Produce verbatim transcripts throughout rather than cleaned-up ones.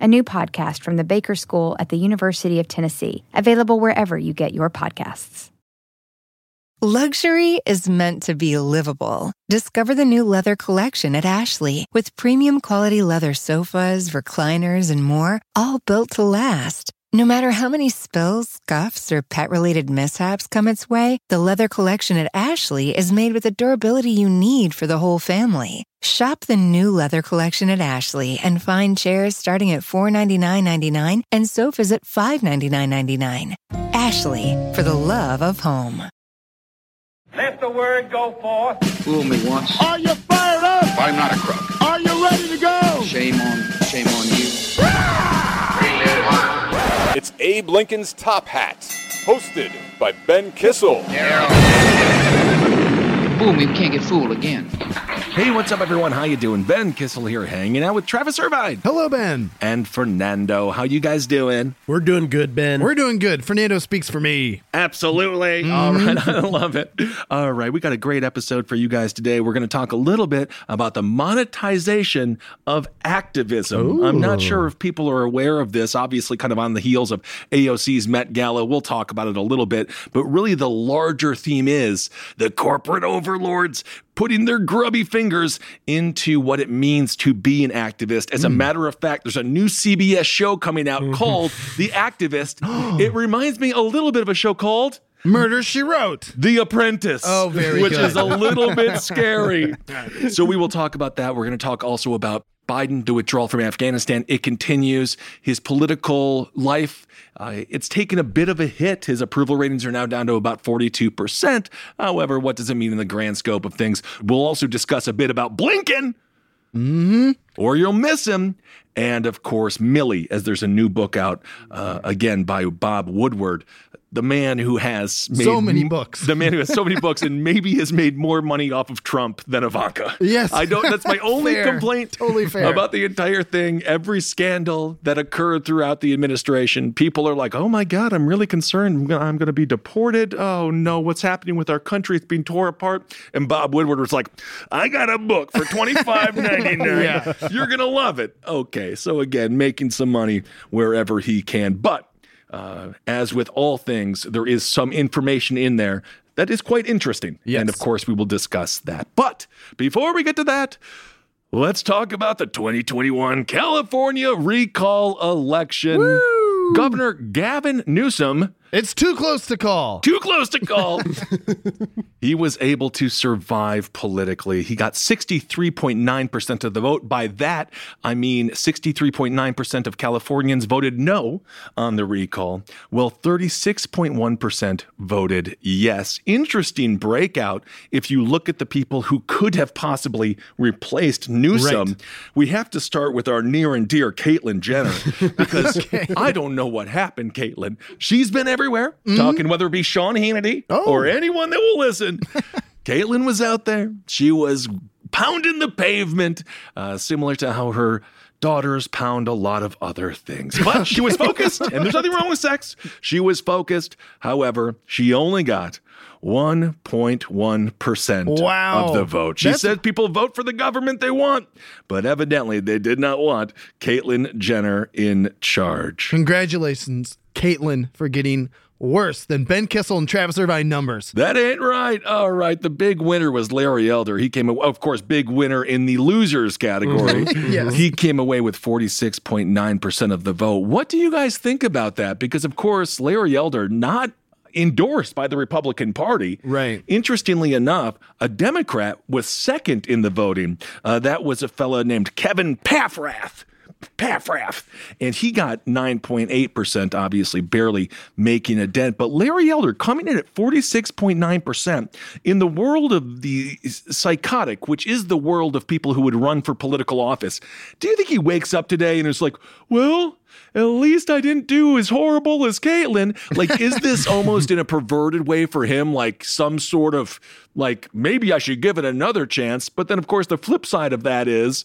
a new podcast from the Baker School at the University of Tennessee, available wherever you get your podcasts. Luxury is meant to be livable. Discover the new leather collection at Ashley with premium quality leather sofas, recliners, and more, all built to last. No matter how many spills, scuffs, or pet-related mishaps come its way, the leather collection at Ashley is made with the durability you need for the whole family. Shop the new leather collection at Ashley and find chairs starting at four hundred ninety-nine dollars and ninety-nine cents and sofas at five hundred ninety-nine dollars and ninety-nine cents. Ashley, for the love of home. Let the word go forth. Fool me once. Are you fired up? I'm not a crook. Are you ready to go? Shame on, shame on you. It's Abe Lincoln's Top Hat, hosted by Ben Kissel. Yeah. Boom, we can't get fooled again. Hey, what's up, everyone? How you doing? Ben Kissel here, hanging out with Travis Irvine. Hello, Ben. And Fernando. How you guys doing? We're doing good, Ben. We're doing good. Fernando speaks for me. Absolutely. Mm-hmm. All right, I love it. All right, we got a great episode for you guys today. We're going to talk a little bit about the monetization of activism. Ooh. I'm not sure if people are aware of this, obviously kind of on the heels of A O C's Met Gala. We'll talk about it a little bit, but really the larger theme is the corporate overlords putting their grubby fingers into what it means to be an activist. As a matter of fact, there's a new C B S show coming out called The Activist. It reminds me a little bit of a show called Murder, She Wrote. The Apprentice. Oh, very which good. Which is a little bit scary. So we will talk about that. We're going to talk also about Biden, the withdrawal from Afghanistan. It continues. His political life, uh, it's taken a bit of a hit. His approval ratings are now down to about forty-two percent. However, what does it mean in the grand scope of things? We'll also discuss a bit about Blinken. Mm-hmm. Or you'll miss him. And of course, Millie, as there's a new book out, uh, again, by Bob Woodward, the man who has made so many books, the man who has so many books and maybe has made more money off of Trump than Ivanka. Yes. I don't, that's my only fair. complaint totally fair. About the entire thing. Every scandal that occurred throughout the administration, people are like, oh my God, I'm really concerned. I'm going to be deported. Oh no, what's happening with our country? It's being torn apart. And Bob Woodward was like, I got a book for twenty-five dollars and ninety-nine cents. Yeah. You're going to love it. Okay. So again, making some money wherever he can, but Uh, as with all things, there is some information in there that is quite interesting. Yes. And of course, we will discuss that. But before we get to that, let's talk about the twenty twenty-one California recall election. Woo! Governor Gavin Newsom. It's too close to call. Too close to call. He was able to survive politically. He got sixty-three point nine percent of the vote. By that, I mean sixty-three point nine percent of Californians voted no on the recall. Well, thirty-six point one percent voted yes. Interesting breakout. If you look at the people who could have possibly replaced Newsom, right. We have to start with our near and dear Caitlyn Jenner, because okay. I don't know what happened, Caitlyn. She's been everywhere. everywhere, mm-hmm. talking whether it be Sean Hannity oh. or anyone that will listen. Caitlyn was out there. She was pounding the pavement, uh, similar to how her daughters pound a lot of other things. But she was focused, and there's nothing wrong with sex. She was focused. However, she only got one point one percent wow. of the vote. She That's... said people vote for the government they want, but evidently they did not want Caitlyn Jenner in charge. Congratulations, Caitlyn, for getting worse than Ben Kissel and Travis Irvine numbers. That ain't right. All right. The big winner was Larry Elder. He came, of course, big winner in the losers category. Yes. He came away with forty-six point nine percent of the vote. What do you guys think about that? Because, of course, Larry Elder, not endorsed by the Republican Party. Right. Interestingly enough, a Democrat was second in the voting. Uh, that was a fella named Kevin Paffrath. Paffraff. And he got nine point eight percent, obviously barely making a dent. But Larry Elder coming in at forty-six point nine percent in the world of the psychotic, which is the world of people who would run for political office. Do you think he wakes up today and is like, well, at least I didn't do as horrible as Caitlyn? Like, is this almost in a perverted way for him, like some sort of like, maybe I should give it another chance? But then, of course, the flip side of that is,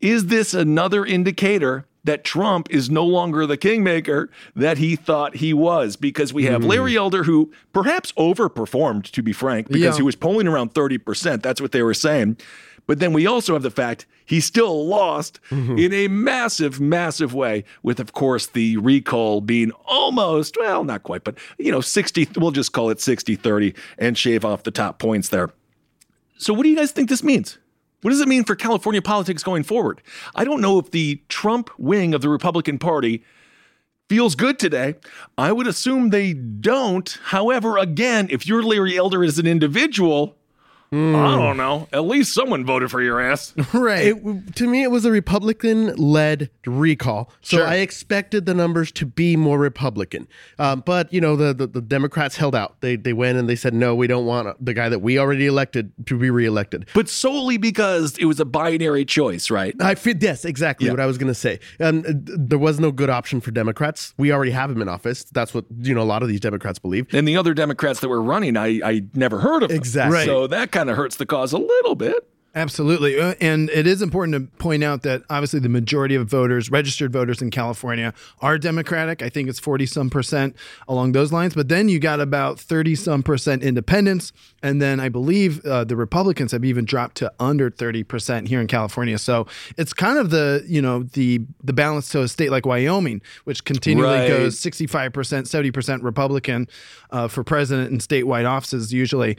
is this another indicator that Trump is no longer the kingmaker that he thought he was? Because we have mm. Larry Elder, who perhaps overperformed, to be frank, because yeah. he was polling around thirty percent. That's what they were saying. But then we also have the fact he still lost mm-hmm. in a massive, massive way, with, of course, the recall being almost, well, not quite, but, you know, sixty, we'll just call it sixty thirty and shave off the top points there. So what do you guys think this means? What does it mean for California politics going forward? I don't know if the Trump wing of the Republican Party feels good today. I would assume they don't. However, again, if you're Larry Elder as an individual, I don't know. At least someone voted for your ass. Right. It, to me, it was a Republican-led recall. So sure. I expected the numbers to be more Republican. Um, but, you know, the, the, the Democrats held out. They they went and they said, no, we don't want the guy that we already elected to be reelected. But solely because it was a binary choice, right? I f- Yes, exactly yeah. what I was going to say. Um, there was no good option for Democrats. We already have him in office. That's what, you know, a lot of these Democrats believe. And the other Democrats that were running, I, I never heard of them. Exactly. Right. So that kind of hurts the cause a little bit. Absolutely. And it is important to point out that obviously the majority of voters, registered voters in California, are Democratic. I think it's forty some percent along those lines. But then you got about thirty some percent independents. And then I believe uh, the Republicans have even dropped to under thirty percent here in California. So it's kind of the, you know, the, the balance to a state like Wyoming, which continually right. goes sixty-five percent, seventy percent Republican uh, for president and statewide offices usually.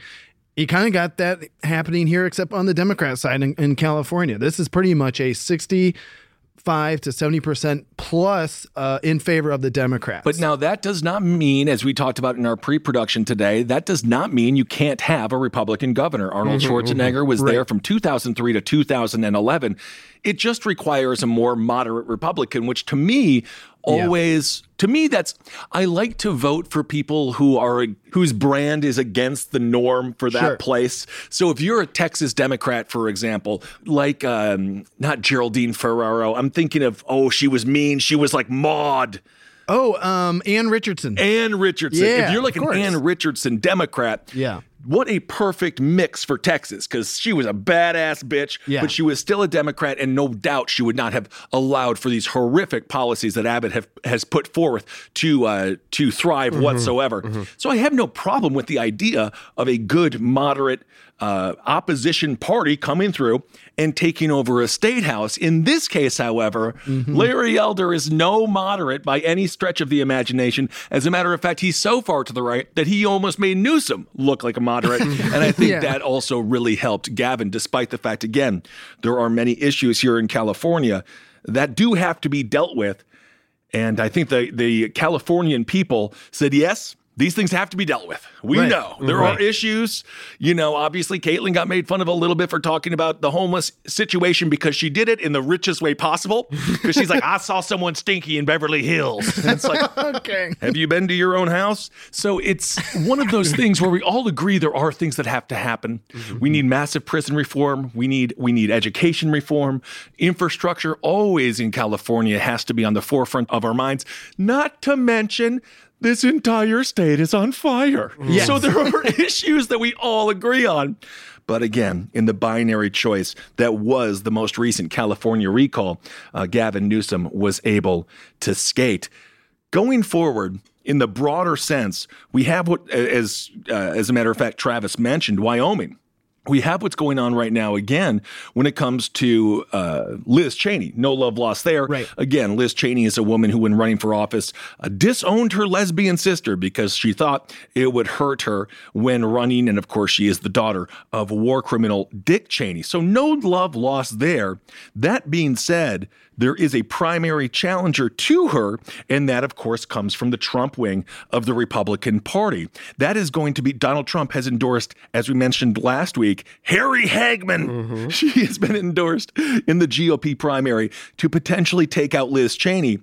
You kind of got that happening here, except on the Democrat side in, in California. This is pretty much a sixty-five to seventy percent plus uh, in favor of the Democrats. But now that does not mean, as we talked about in our pre-production today, that does not mean you can't have a Republican governor. Arnold mm-hmm, Schwarzenegger mm-hmm. was right. there from two thousand three to two thousand eleven. It just requires a more moderate Republican, which to me always... Yeah. To me, that's, I like to vote for people who are, whose brand is against the norm for that sure. place. So if you're a Texas Democrat, for example, like, um, not Geraldine Ferraro, I'm thinking of, oh, she was mean. She was like Maude. Oh, um, Ann Richardson. Ann Richardson. Yeah, if you're like an Ann Richardson Democrat. Yeah. What a perfect mix for Texas, because she was a badass bitch, yeah. but she was still a Democrat, and no doubt she would not have allowed for these horrific policies that Abbott have, has put forth to uh, to thrive mm-hmm. whatsoever. Mm-hmm. So I have no problem with the idea of a good, moderate uh, opposition party coming through and taking over a state house. In this case, however, mm-hmm. Larry Elder is no moderate by any stretch of the imagination. As a matter of fact, he's so far to the right that he almost made Newsom look like a moderate. Moderate. And I think yeah. that also really helped Gavin, despite the fact, again, there are many issues here in California that do have to be dealt with. And I think the, the Californian people said, yes, these things have to be dealt with. We right. know there right. are issues. You know, obviously, Caitlyn got made fun of a little bit for talking about the homeless situation because she did it in the richest way possible. Because she's like, I saw someone stinky in Beverly Hills. And it's like, okay, have you been to your own house? So it's one of those things where we all agree there are things that have to happen. Mm-hmm. We need massive prison reform. We need we need education reform. Infrastructure always in California has to be on the forefront of our minds, not to mention this entire state is on fire. Yes. So there are issues that we all agree on. But again, in the binary choice that was the most recent California recall, uh, Gavin Newsom was able to skate. Going forward, in the broader sense, we have what, as uh, as a matter of fact, Travis mentioned, Wyoming. We have what's going on right now, again, when it comes to uh, Liz Cheney. No love lost there. Right. Again, Liz Cheney is a woman who, when running for office, uh, disowned her lesbian sister because she thought it would hurt her when running. And, of course, she is the daughter of war criminal Dick Cheney. So no love lost there. That being said, there is a primary challenger to her, and that, of course, comes from the Trump wing of the Republican Party. That is going to be Donald Trump has endorsed, as we mentioned last week, week, Harriet Hageman. Mm-hmm. She has been endorsed in the G O P primary to potentially take out Liz Cheney.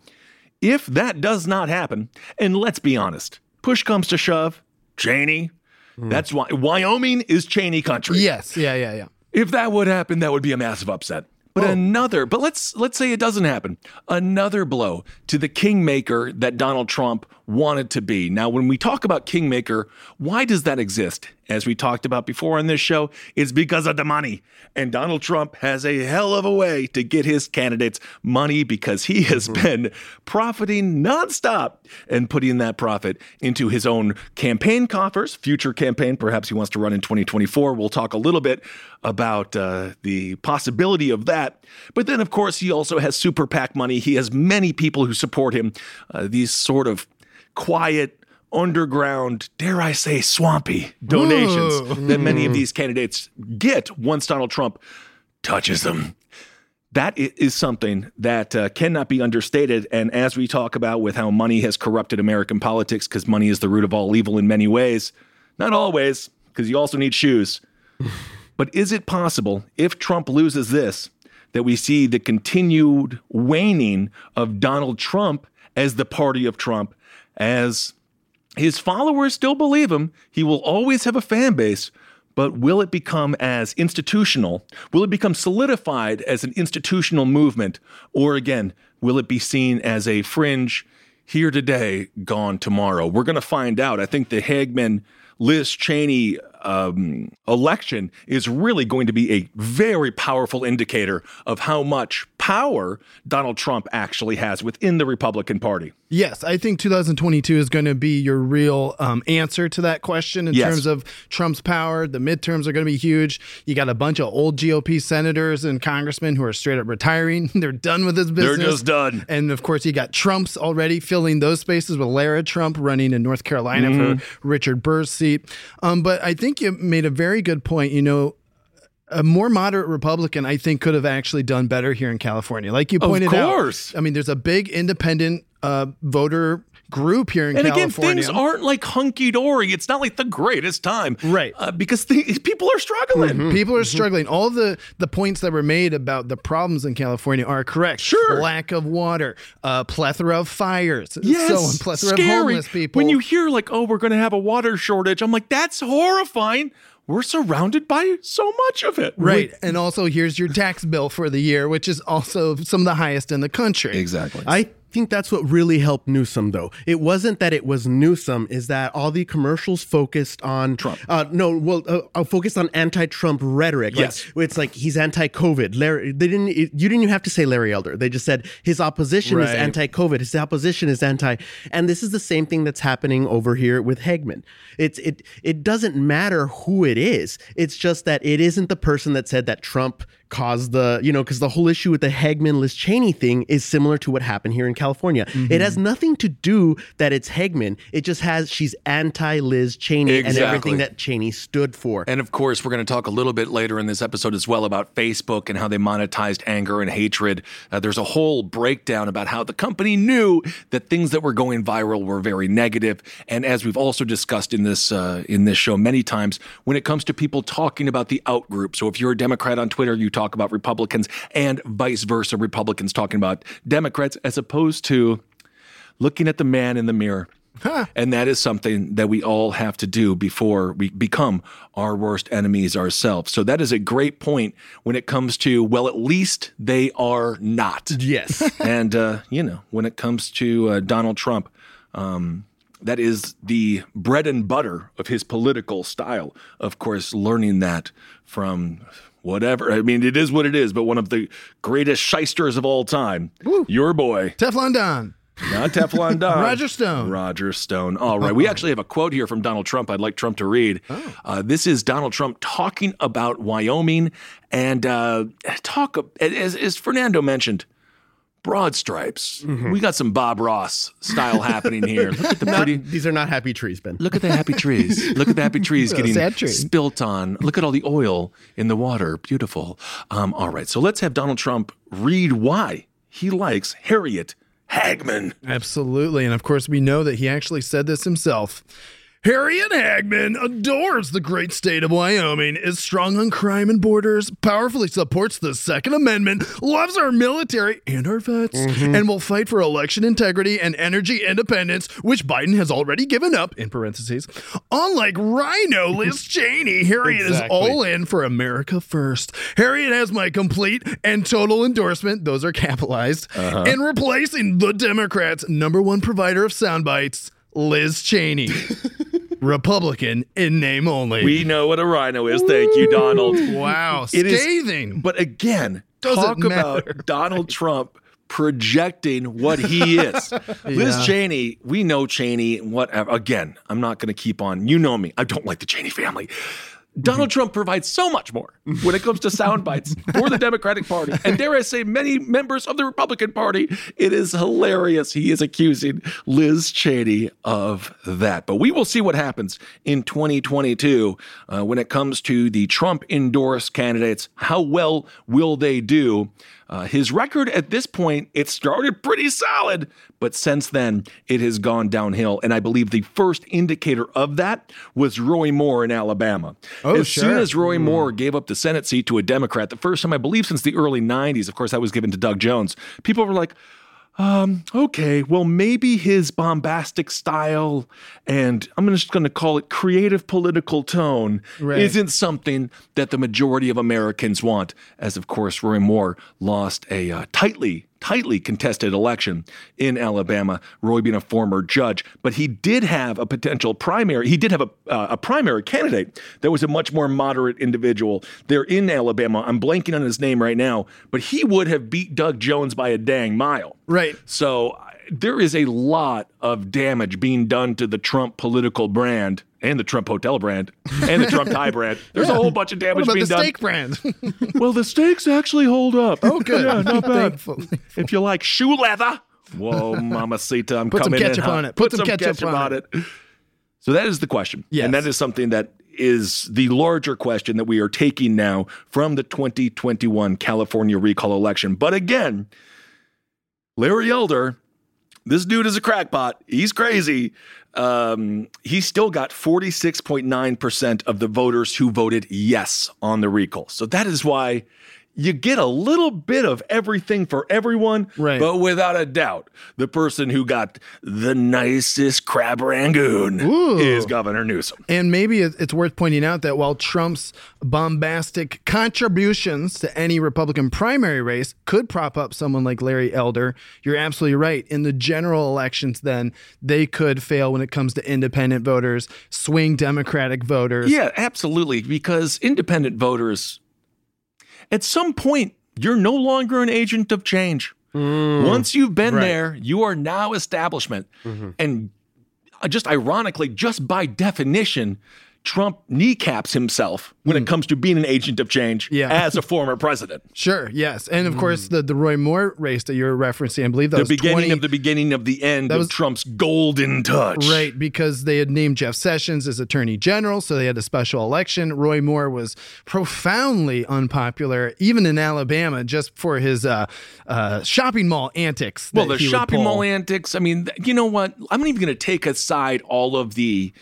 If that does not happen, and let's be honest, push comes to shove, Cheney, mm. that's why Wyoming is Cheney country. Yes. Yeah, yeah, yeah. If that would happen, that would be a massive upset. But oh. another, but let's let's say it doesn't happen. Another blow to the kingmaker that Donald Trump wanted to be. Now, when we talk about kingmaker, why does that exist? As we talked about before on this show, it's because of the money. And Donald Trump has a hell of a way to get his candidates money because he has mm-hmm. been profiting nonstop and putting that profit into his own campaign coffers, future campaign. Perhaps he wants to run in twenty twenty-four. We'll talk a little bit about uh, the possibility of that. But then, of course, he also has super PAC money. He has many people who support him, uh, these sort of quiet, underground, dare I say, swampy donations Ooh. that many of these candidates get once Donald Trump touches them. That is something that uh, cannot be understated. And as we talk about with how money has corrupted American politics, because money is the root of all evil in many ways, not always, because you also need shoes. But is it possible, if Trump loses this, that we see the continued waning of Donald Trump as the party of Trump? As his followers still believe him, he will always have a fan base, but will it become as institutional? Will it become solidified as an institutional movement? Or again, will it be seen as a fringe, here today, gone tomorrow? We're going to find out. I think the Hageman-Liz Cheney um, election is really going to be a very powerful indicator of how much power Donald Trump actually has within the Republican Party. Yes, I think two thousand twenty-two is going to be your real um, answer to that question in yes. terms of Trump's power. The midterms are going to be huge. You got a bunch of old G O P senators and congressmen who are straight up retiring. They're done with this business. They're just done. And of course, you got Trumps already filling those spaces with Lara Trump running in North Carolina mm-hmm. for Richard Burr's seat. Um, but I think you made a very good point. You know, a more moderate Republican, I think, could have actually done better here in California. Like you pointed out. Of course. Out, I mean, there's a big independent uh, voter group here in and California. And again, things aren't like hunky-dory. It's not like the greatest time. Right. Uh, because the, people are struggling. Mm-hmm. People are mm-hmm. struggling. All the, the points that were made about the problems in California are correct. Sure. Lack of water, uh, plethora of fires. Yes. So on, plethora Scary. of homeless people. When you hear like, oh, we're going to have a water shortage, I'm like, that's horrifying. We're surrounded by so much of it. Right. We- and also, here's your tax bill for the year, which is also some of the highest in the country. Exactly. I think that's what really helped Newsom, though. It wasn't that it was Newsom, is that all the commercials focused on Trump. Uh, no, well, uh, focused on anti-Trump rhetoric. Like, yes. It's like he's anti-COVID. Larry, they didn't, it, you didn't even have to say Larry Elder. They just said his opposition right. is anti-COVID. His opposition is anti. And this is the same thing that's happening over here with Hageman. It's, it, it doesn't matter who it is. It's just that it isn't the person that said that Trump caused the, you know, because the whole issue with the Hageman-Liz Cheney thing is similar to what happened here in California. Mm-hmm. It has nothing to do that it's Hageman. It just has she's anti-Liz Cheney exactly. and everything that Cheney stood for. And of course, we're going to talk a little bit later in this episode as well about Facebook and how they monetized anger and hatred. Uh, there's a whole breakdown about how the company knew that things that were going viral were very negative. And as we've also discussed in this uh, in this show many times, when it comes to people talking about the out group. So if you're a Democrat on Twitter, you talk talk about Republicans and vice versa, Republicans talking about Democrats, as opposed to looking at the man in the mirror. Huh. And that is something that we all have to do before we become our worst enemies ourselves. So that is a great point when it comes to, well, at least they are not. Yes. And, uh, you know, when it comes to uh, Donald Trump, um, that is the bread and butter of his political style. Of course, learning that from... Whatever. I mean, it is what it is, but one of the greatest shysters of all time. Woo. Your boy. Teflon Don. Not Teflon Don. Roger Stone. Roger Stone. All right. We actually have a quote here from Donald Trump I'd like Trump to read. Oh. Uh, this is Donald Trump talking about Wyoming and uh, talk, as, as Fernando mentioned, broad stripes. Mm-hmm. We got some Bob Ross style happening here. Look at the pretty, not, these are not happy trees, Ben. Look at the happy trees. Look at the happy trees getting tree. spilt on. Look at all the oil in the water. Beautiful. Um, all right. So let's have Donald Trump read why he likes Harriet Hageman. Absolutely. And of course, we know that he actually said this himself. Harriet Hageman adores the great state of Wyoming, is strong on crime and borders, powerfully supports the Second Amendment, loves our military and our vets, mm-hmm. and will fight for election integrity and energy independence, which Biden has already given up, in parentheses. Unlike Rhino Liz Cheney, Harriet exactly. is all in for America first. Harriet has my complete and total endorsement, those are capitalized, uh-huh. in replacing the Democrats' number one provider of sound bites, Liz Cheney. Republican in name only. We know what a rhino is. Thank you, Donald. Wow. It scathing. Is, but again, Doesn't talk matter. About Donald Trump projecting what he is. Yeah. Liz Cheney, we know Cheney and whatever. Again, I'm not going to keep on. You know me. I don't like the Cheney family. Donald mm-hmm. Trump provides so much more when it comes to sound bites for the Democratic Party. And dare I say, many members of the Republican Party. It is hilarious. He is accusing Liz Cheney of that. But we will see what happens in twenty twenty-two uh, when it comes to the Trump-endorsed candidates. How well will they do? Uh, his record at this point, it started pretty solid, but since then it has gone downhill. And I believe the first indicator of that was Roy Moore in Alabama. Oh, as sure. soon as Roy mm. Moore gave up the Senate seat to a Democrat, the first time I believe since the early nineties, of course, that was given to Doug Jones, people were like, Um, okay, well, maybe his bombastic style and I'm just going to call it creative political tone right. isn't something that the majority of Americans want, as, of course, Roy Moore lost a uh, tightly tightly contested election in Alabama, Roy being a former judge. But he did have a potential primary. He did have a, uh, a primary candidate that was a much more moderate individual there in Alabama. I'm blanking on his name right now, but he would have beat Doug Jones by a dang mile. Right. So there is a lot of damage being done to the Trump political brand and the Trump hotel brand and the Trump tie brand. There's yeah. a whole bunch of damage being done. What about the steak brand? Well, the steaks actually hold up. Oh, good. Yeah, not bad. Thankful. If you like shoe leather, whoa, mamacita, I'm Put coming in. Put some ketchup in, on huh? it. Put, Put some, some ketchup, ketchup on it. it. So that is the question. Yes. And that is something that is the larger question that we are taking now from the twenty twenty-one California recall election. But again, Larry Elder, this dude is a crackpot. He's crazy. Um, he still got forty-six point nine percent of the voters who voted yes on the recall. So that is why you get a little bit of everything for everyone, right. but without a doubt, the person who got the nicest crab rangoon Ooh. Is Governor Newsom. And maybe it's worth pointing out that while Trump's bombastic contributions to any Republican primary race could prop up someone like Larry Elder, you're absolutely right. In the general elections, then, they could fail when it comes to independent voters, swing Democratic voters. Yeah, absolutely, because independent voters, at some point, you're no longer an agent of change. Mm, Once you've been right. there, you are now establishment. Mm-hmm. And just ironically, just by definition, Trump kneecaps himself when mm. it comes to being an agent of change yeah. as a former president. Sure, yes. And of mm. course, the, the Roy Moore race that you're referencing, I believe that the was The beginning twenty, of the beginning of the end that was, of Trump's golden touch. Right, because they had named Jeff Sessions as attorney general, so they had a special election. Roy Moore was profoundly unpopular, even in Alabama, just for his uh, uh, shopping mall antics. Well, the shopping mall antics, I mean, you know what? I'm not even going to take aside all of the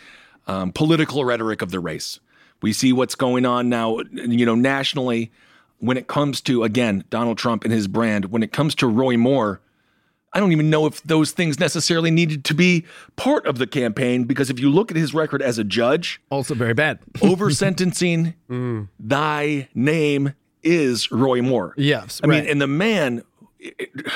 Um, political rhetoric of the race. We see what's going on now, you know, nationally when it comes to, again, Donald Trump and his brand. When it comes to Roy Moore, I don't even know if those things necessarily needed to be part of the campaign, because if you look at his record as a judge, also very bad. Over sentencing, mm. thy name is Roy Moore. Yes. I right. mean, and the man, it, it,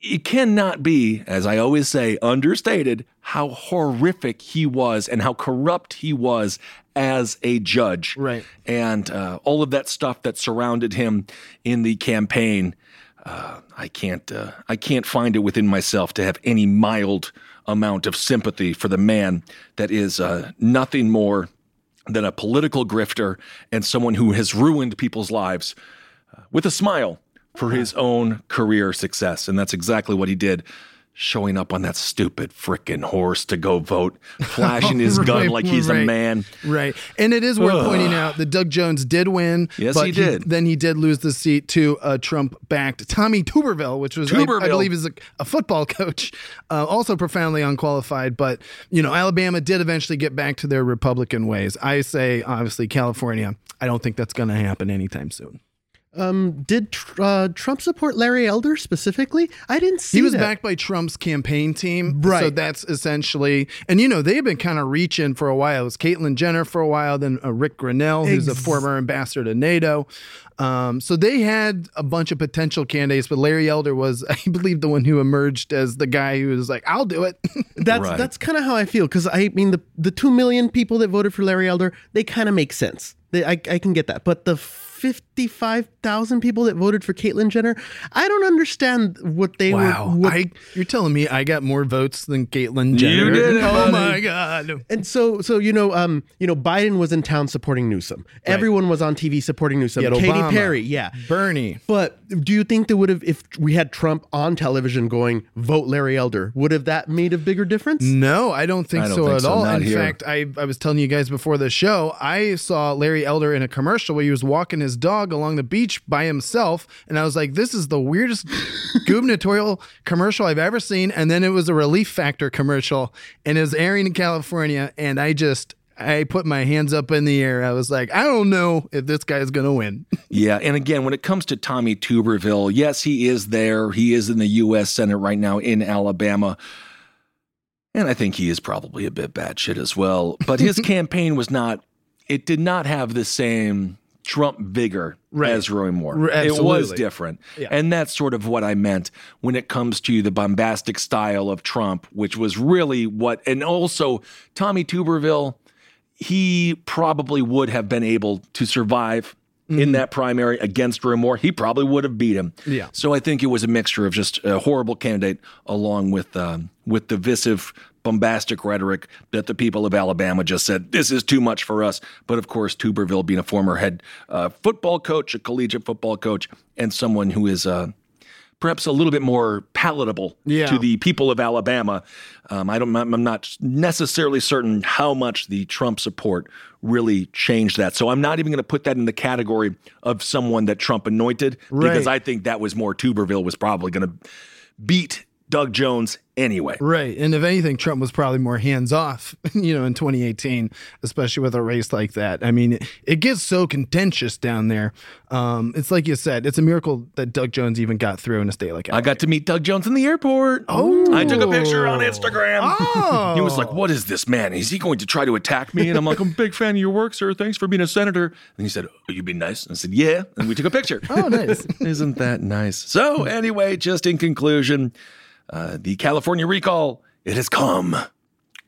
It cannot be, as I always say, understated how horrific he was and how corrupt he was as a judge. Right. And uh, all of that stuff that surrounded him in the campaign, uh, I can't uh, I can't find it within myself to have any mild amount of sympathy for the man that is uh, nothing more than a political grifter and someone who has ruined people's lives uh, with a smile for his own career success. And that's exactly what he did. showing up on that stupid frickin' horse to go vote, flashing his right, gun like he's right, a man. Right. And it is worth Ugh. pointing out that Doug Jones did win. Yes, but he did. He, then he did lose the seat to uh, Trump-backed Tommy Tuberville, which was, Tuberville. I, I believe, is a, a football coach, uh, also profoundly unqualified. But, you know, Alabama did eventually get back to their Republican ways. I say, obviously, California, I don't think that's going to happen anytime soon. Um, did uh, Trump support Larry Elder specifically? I didn't see that. He was that. backed by Trump's campaign team. Right. So that's essentially, and you know, they've been kind of reaching for a while. It was Caitlyn Jenner for a while, then uh, Rick Grinnell, who's Ex- a former ambassador to NATO. Um, so they had a bunch of potential candidates, but Larry Elder was, I believe, the one who emerged as the guy who was like, I'll do it. that's right. That's kind of how I feel. Because I mean, the, the two million people that voted for Larry Elder, they kind of make sense. They, I, I can get that. But the fifty-five thousand people that voted for Caitlyn Jenner, I don't understand what they wow. were. What, I, you're telling me I got more votes than Caitlyn Jenner? You did it, oh buddy. my God. And so, so you know, um, you know, Biden was in town supporting Newsom. Right. Everyone was on T V supporting Newsom. Yet Katy Obama, Perry, yeah. Bernie. But do you think that would have, if we had Trump on television going, vote Larry Elder, would have that made a bigger difference? No, I don't think I don't so think at so, all. In here. fact, I, I was telling you guys before the show, I saw Larry Elder in a commercial where he was walking his dog along the beach by himself, and I was like, this is the weirdest gubernatorial commercial I've ever seen. And then it was a Relief Factor commercial, and it was airing in California, and I just I put my hands up in the air. I was like, I don't know if this guy's going to win. Yeah, and again, when it comes to Tommy Tuberville, yes, he is there. He is in the U S Senate right now in Alabama. And I think he is probably a bit batshit as well. But his campaign was not It did not have the same Trump vigor right. as Roy Moore. Absolutely. It was different. Yeah. And that's sort of what I meant when it comes to the bombastic style of Trump, which was really what, and also Tommy Tuberville, he probably would have been able to survive mm-hmm. in that primary against Roy Moore. He probably would have beat him. Yeah. So I think it was a mixture of just a horrible candidate along with, um, with the divisive bombastic rhetoric that the people of Alabama just said, this is too much for us. But of course, Tuberville being a former head uh, football coach, a collegiate football coach, and someone who is uh, perhaps a little bit more palatable yeah. to the people of Alabama. Um, I don't, I'm not necessarily certain how much the Trump support really changed that. So I'm not even going to put that in the category of someone that Trump anointed, right. because I think that was more Tuberville was probably going to beat Doug Jones anyway. Right. And if anything, Trump was probably more hands off, you know, in twenty eighteen, especially with a race like that. I mean, it, it gets so contentious down there. Um, it's like you said, it's a miracle that Doug Jones even got through in a state like that. I got to meet Doug Jones in the airport. Oh, I took a picture on Instagram. Oh. He was like, what is this man? Is he going to try to attack me? And I'm like, I'm a big fan of your work, sir. Thanks for being a senator. And he said, oh, you've been nice. And I said, yeah. And we took a picture. Oh, nice. Isn't that nice? So anyway, just in conclusion, Uh, the California recall, it has come.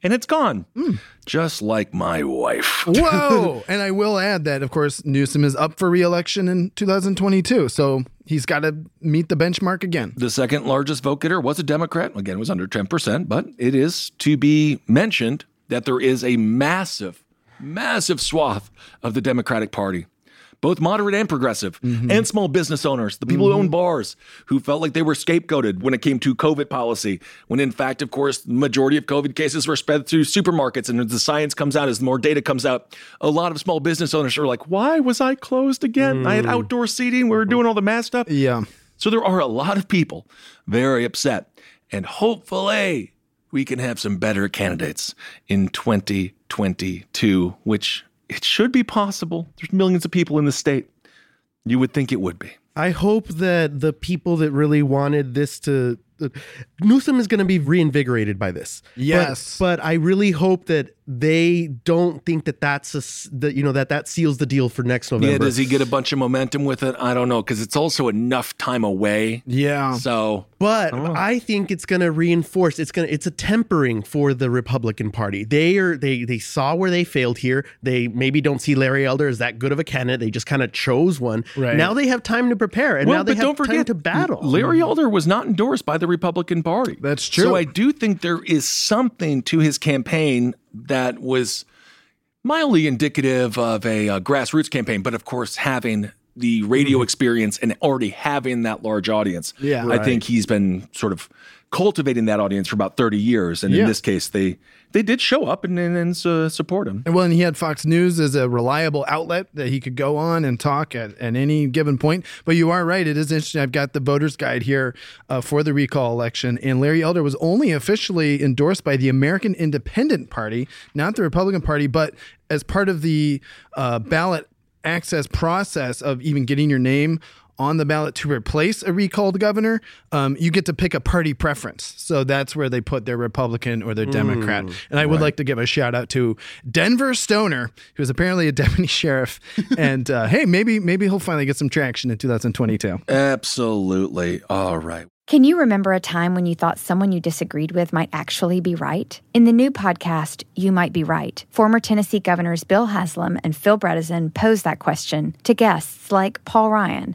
And it's gone. Mm. Just like my wife. Whoa! And I will add that, of course, Newsom is up for re-election in two thousand twenty-two. So he's got to meet the benchmark again. The second largest vote getter was a Democrat. Again, it was under ten percent. But it is to be mentioned that there is a massive, massive swath of the Democratic Party, both moderate and progressive, mm-hmm. and small business owners, the people mm-hmm. who own bars, who felt like they were scapegoated when it came to COVID policy, when in fact, of course, the majority of COVID cases were spread through supermarkets. And as the science comes out, as more data comes out, a lot of small business owners are like, why was I closed again? Mm. I had outdoor seating. We were doing all the mask stuff. Yeah. So there are a lot of people very upset. And hopefully we can have some better candidates in twenty twenty-two, which it should be possible. There's millions of people in the state. You would think it would be. I hope that the people that really wanted this to... Uh, Newsom is going to be reinvigorated by this. Yes. But, but I really hope that they don't think that that's a, that, you know, that that seals the deal for next November. Yeah, does he get a bunch of momentum with it? I don't know, because it's also enough time away. Yeah. So, but oh. I think it's going to reinforce. It's going. It's a tempering for the Republican Party. They are. They they saw where they failed here. They maybe don't see Larry Elder as that good of a candidate. They just kind of chose one. Right. Now they have time to prepare, and well, now they have don't forget, time to battle. Larry Elder was not endorsed by the Republican Party. That's true. So I do think there is something to his campaign that was mildly indicative of a uh, grassroots campaign, but of course having the radio experience and already having that large audience. Yeah, right. I think he's been sort of cultivating that audience for about thirty years. And yeah. in this case, they they did show up and, and, and uh, support him. And well, and he had Fox News as a reliable outlet that he could go on and talk at, at any given point. But you are right. It is interesting. I've got the voter's guide here uh, for the recall election. And Larry Elder was only officially endorsed by the American Independent Party, not the Republican Party, but as part of the uh, ballot access process of even getting your name on the ballot to replace a recalled governor, um, you get to pick a party preference. So that's where they put their Republican or their Democrat. Mm, and I would right. like to give a shout out to Denver Stoner, who is apparently a deputy sheriff. and uh, hey, maybe maybe he'll finally get some traction in two thousand twenty-two. Absolutely. All right. Can you remember a time when you thought someone you disagreed with might actually be right? In the new podcast, You Might Be Right, former Tennessee governors Bill Haslam and Phil Bredesen posed that question to guests like Paul Ryan,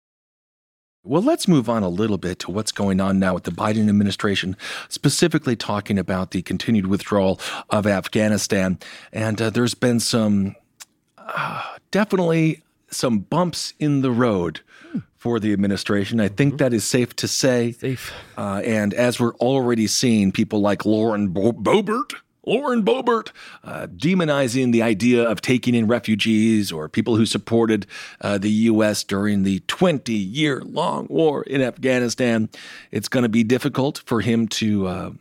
Well, let's move on a little bit to what's going on now with the Biden administration, specifically talking about the continued withdrawal of Afghanistan. And uh, there's been some, uh, definitely some bumps in the road for the administration. I think that is safe to say. Safe. Uh, and as we're already seeing, people like Lauren Bo- Boebert. Lauren Boebert uh, demonizing the idea of taking in refugees or people who supported uh, the U S during the twenty-year-long war in Afghanistan. It's going to be difficult for him to, uh,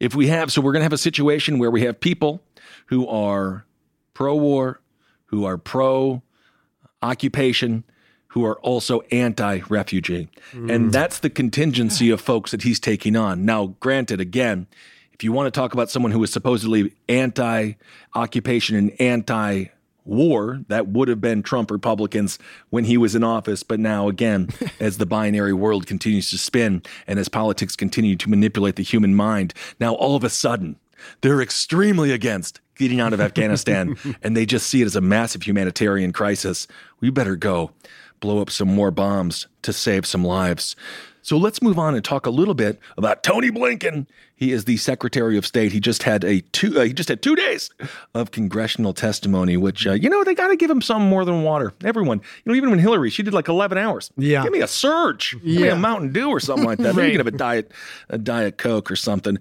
if we have, so we're going to have a situation where we have people who are pro-war, who are pro-occupation, who are also anti-refugee. Mm. And that's the contingency of folks that he's taking on. Now, granted, again, if you want to talk about someone who is supposedly anti-occupation and anti-war, that would have been Trump Republicans when he was in office. But now, again, as the binary world continues to spin and as politics continue to manipulate the human mind, now all of a sudden they're extremely against getting out of Afghanistan and they just see it as a massive humanitarian crisis. We better go blow up some more bombs to save some lives. So let's move on and talk a little bit about Tony Blinken. He is the Secretary of State. He just had a two. Uh, he just had two days of congressional testimony, which uh, you know they got to give him something more than water. Everyone, you know, even when Hillary, she did like eleven hours. Yeah, give me a surge, yeah. give me a Mountain Dew or something like that. Maybe you can have a diet, a Diet Coke or something.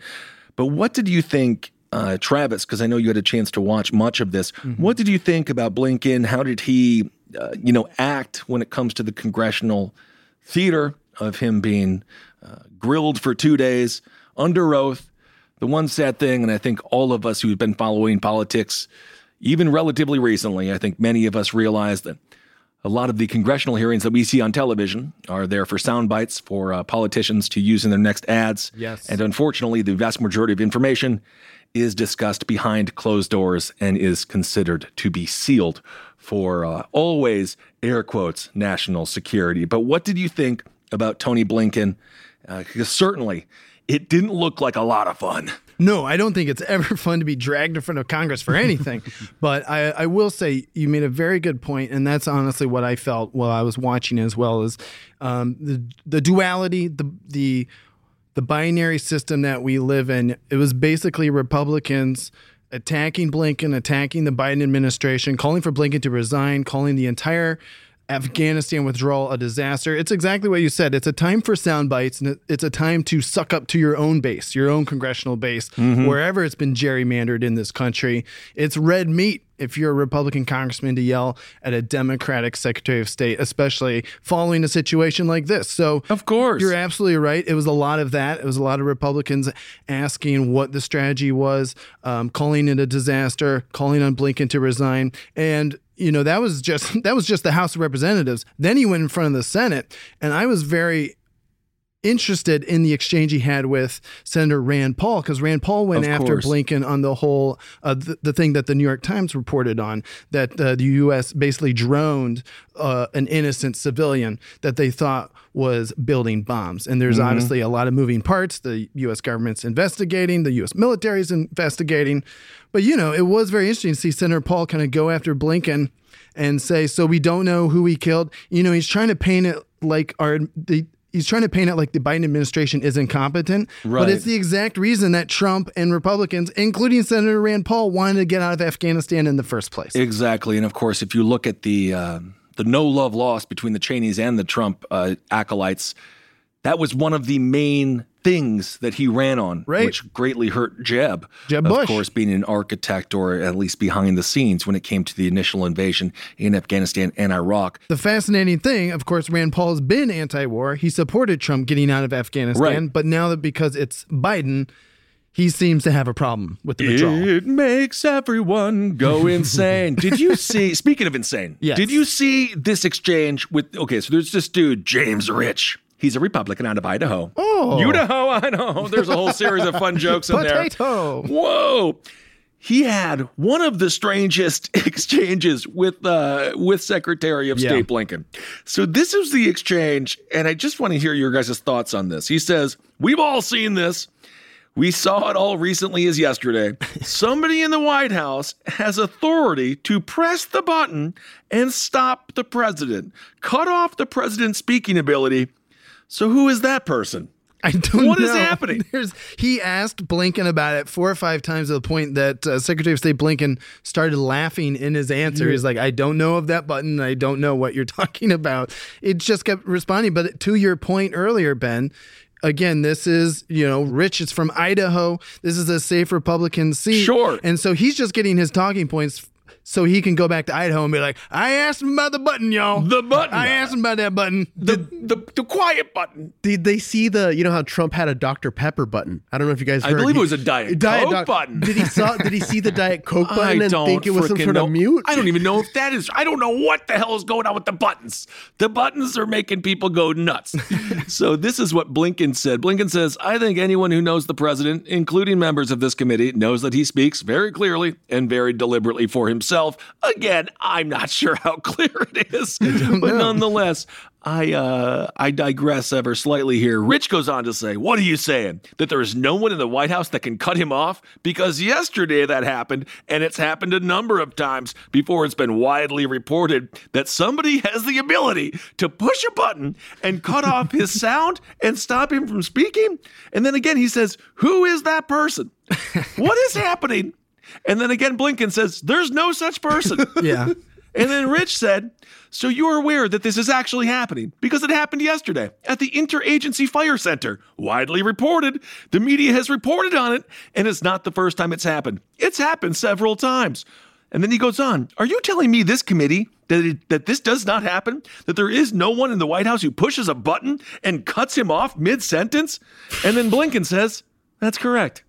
But what did you think, uh, Travis? Because I know you had a chance to watch much of this. Mm-hmm. What did you think about Blinken? How did he, uh, you know, act when it comes to the congressional theater of him being uh, grilled for two days under oath? The one sad thing, and I think all of us who have been following politics, even relatively recently, I think many of us realize that a lot of the congressional hearings that we see on television are there for sound bites for uh, politicians to use in their next ads. Yes. And unfortunately, the vast majority of information is discussed behind closed doors and is considered to be sealed for uh, always, air quotes, national security. But what did you think about Tony Blinken? Uh, certainly, it didn't look like a lot of fun. No, I don't think it's ever fun to be dragged in front of Congress for anything. But I, I will say you made a very good point, and that's honestly what I felt while I was watching as well, is um, the the duality, the the the binary system that we live in. It was basically Republicans attacking Blinken, attacking the Biden administration, calling for Blinken to resign, calling the entire Afghanistan withdrawal a disaster. It's exactly what you said. It's a time for sound bites, and it's a time to suck up to your own base, your own congressional base, mm-hmm. wherever it's been gerrymandered in this country. It's red meat if you're a Republican congressman to yell at a Democratic Secretary of State, especially following a situation like this. So, of course, you're absolutely right. It was a lot of that. It was a lot of Republicans asking what the strategy was, um, calling it a disaster, calling on Blinken to resign, and you know, that was just that was just the House of Representatives. Then he went in front of the Senate, and I was very interested in the exchange he had with Senator Rand Paul, because Rand Paul went of after course. Blinken on the whole, uh, the, the thing that the New York Times reported on, that uh, the U S basically droned uh, an innocent civilian that they thought was building bombs. And there's mm-hmm. obviously a lot of moving parts. The U S government's investigating, the U S military's investigating. But, you know, it was very interesting to see Senator Paul kind of go after Blinken and say, so we don't know who he killed. You know, he's trying to paint it like our... the. He's trying to paint it like the Biden administration is incompetent, right. but it's the exact reason that Trump and Republicans, including Senator Rand Paul, wanted to get out of Afghanistan in the first place. Exactly. And of course, if you look at the uh, the no love lost between the Cheneys and the Trump uh, acolytes, that was one of the main things that he ran on, right. which greatly hurt Jeb. Jeb Bush. Of course, being an architect or at least behind the scenes when it came to the initial invasion in Afghanistan and Iraq. The fascinating thing, of course, Rand Paul's been anti-war. He supported Trump getting out of Afghanistan. Right. But now that because it's Biden, he seems to have a problem with the withdrawal. It makes everyone go insane. Did you see, speaking of insane, yes. did you see this exchange with, okay, so there's this dude, James Rich. He's a Republican out of Idaho. Oh. Idaho, Idaho. There's a whole series of fun jokes in Potato. There. Whoa. He had one of the strangest exchanges with uh, with Secretary of yeah. State Blinken. So this is the exchange, and I just want to hear your guys' thoughts on this. He says, we've all seen this. We saw it all recently as yesterday. Somebody in the White House has authority to press the button and stop the president, cut off the president's speaking ability. So who is that person? I don't what know. What is happening? There's, he asked Blinken about it four or five times to the point that uh, Secretary of State Blinken started laughing in his answer. Mm. He's like, I don't know of that button. I don't know what you're talking about. It just kept responding. But to your point earlier, Ben, again, this is, you know, Rich is from Idaho. This is a safe Republican seat. Sure. And so he's just getting his talking points so he can go back to Idaho and be like, I asked him about the button, y'all. The button. I asked him about that button. The, the the quiet button. Did they see the, you know how Trump had a Doctor Pepper button? I don't know if you guys heard. I believe he, it was a Diet, Diet Coke Doc- button. Did he saw? Did he see the Diet Coke button I and think it was some sort know. Of mute? I don't even know if that is, I don't know what the hell is going on with the buttons. The buttons are making people go nuts. So this is what Blinken said. Blinken says, I think anyone who knows the president, including members of this committee, knows that he speaks very clearly and very deliberately for himself. Himself. Again, I'm not sure how clear it is, but know. nonetheless, I uh, I digress ever slightly here. Rich goes on to say, what are you saying? That there is no one in the White House that can cut him off? Because yesterday that happened, and it's happened a number of times before it's been widely reported that somebody has the ability to push a button and cut off his sound and stop him from speaking. And then again, he says, who is that person? What is happening? And then again, Blinken says, there's no such person. Yeah. And then Rich said, so you're aware that this is actually happening because it happened yesterday at the Interagency Fire Center. Widely reported. The media has reported on it, and it's not the first time it's happened. It's happened several times. And then he goes on, are you telling me this committee, that it, that this does not happen? That there is no one in the White House who pushes a button and cuts him off mid-sentence? And then Blinken says, that's correct.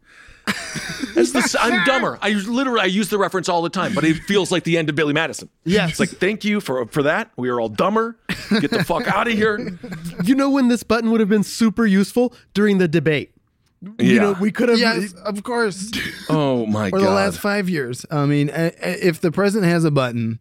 The, I'm dumber. I literally I use the reference all the time, but it feels like the end of Billy Madison. Yes. It's like, thank you for, for that. We are all dumber. Get the fuck out of here. You know when this button would have been super useful? During the debate. Yeah. You know, we could have. Yes, of course. Oh, my or God. Or the last five years. I mean, if the president has a button,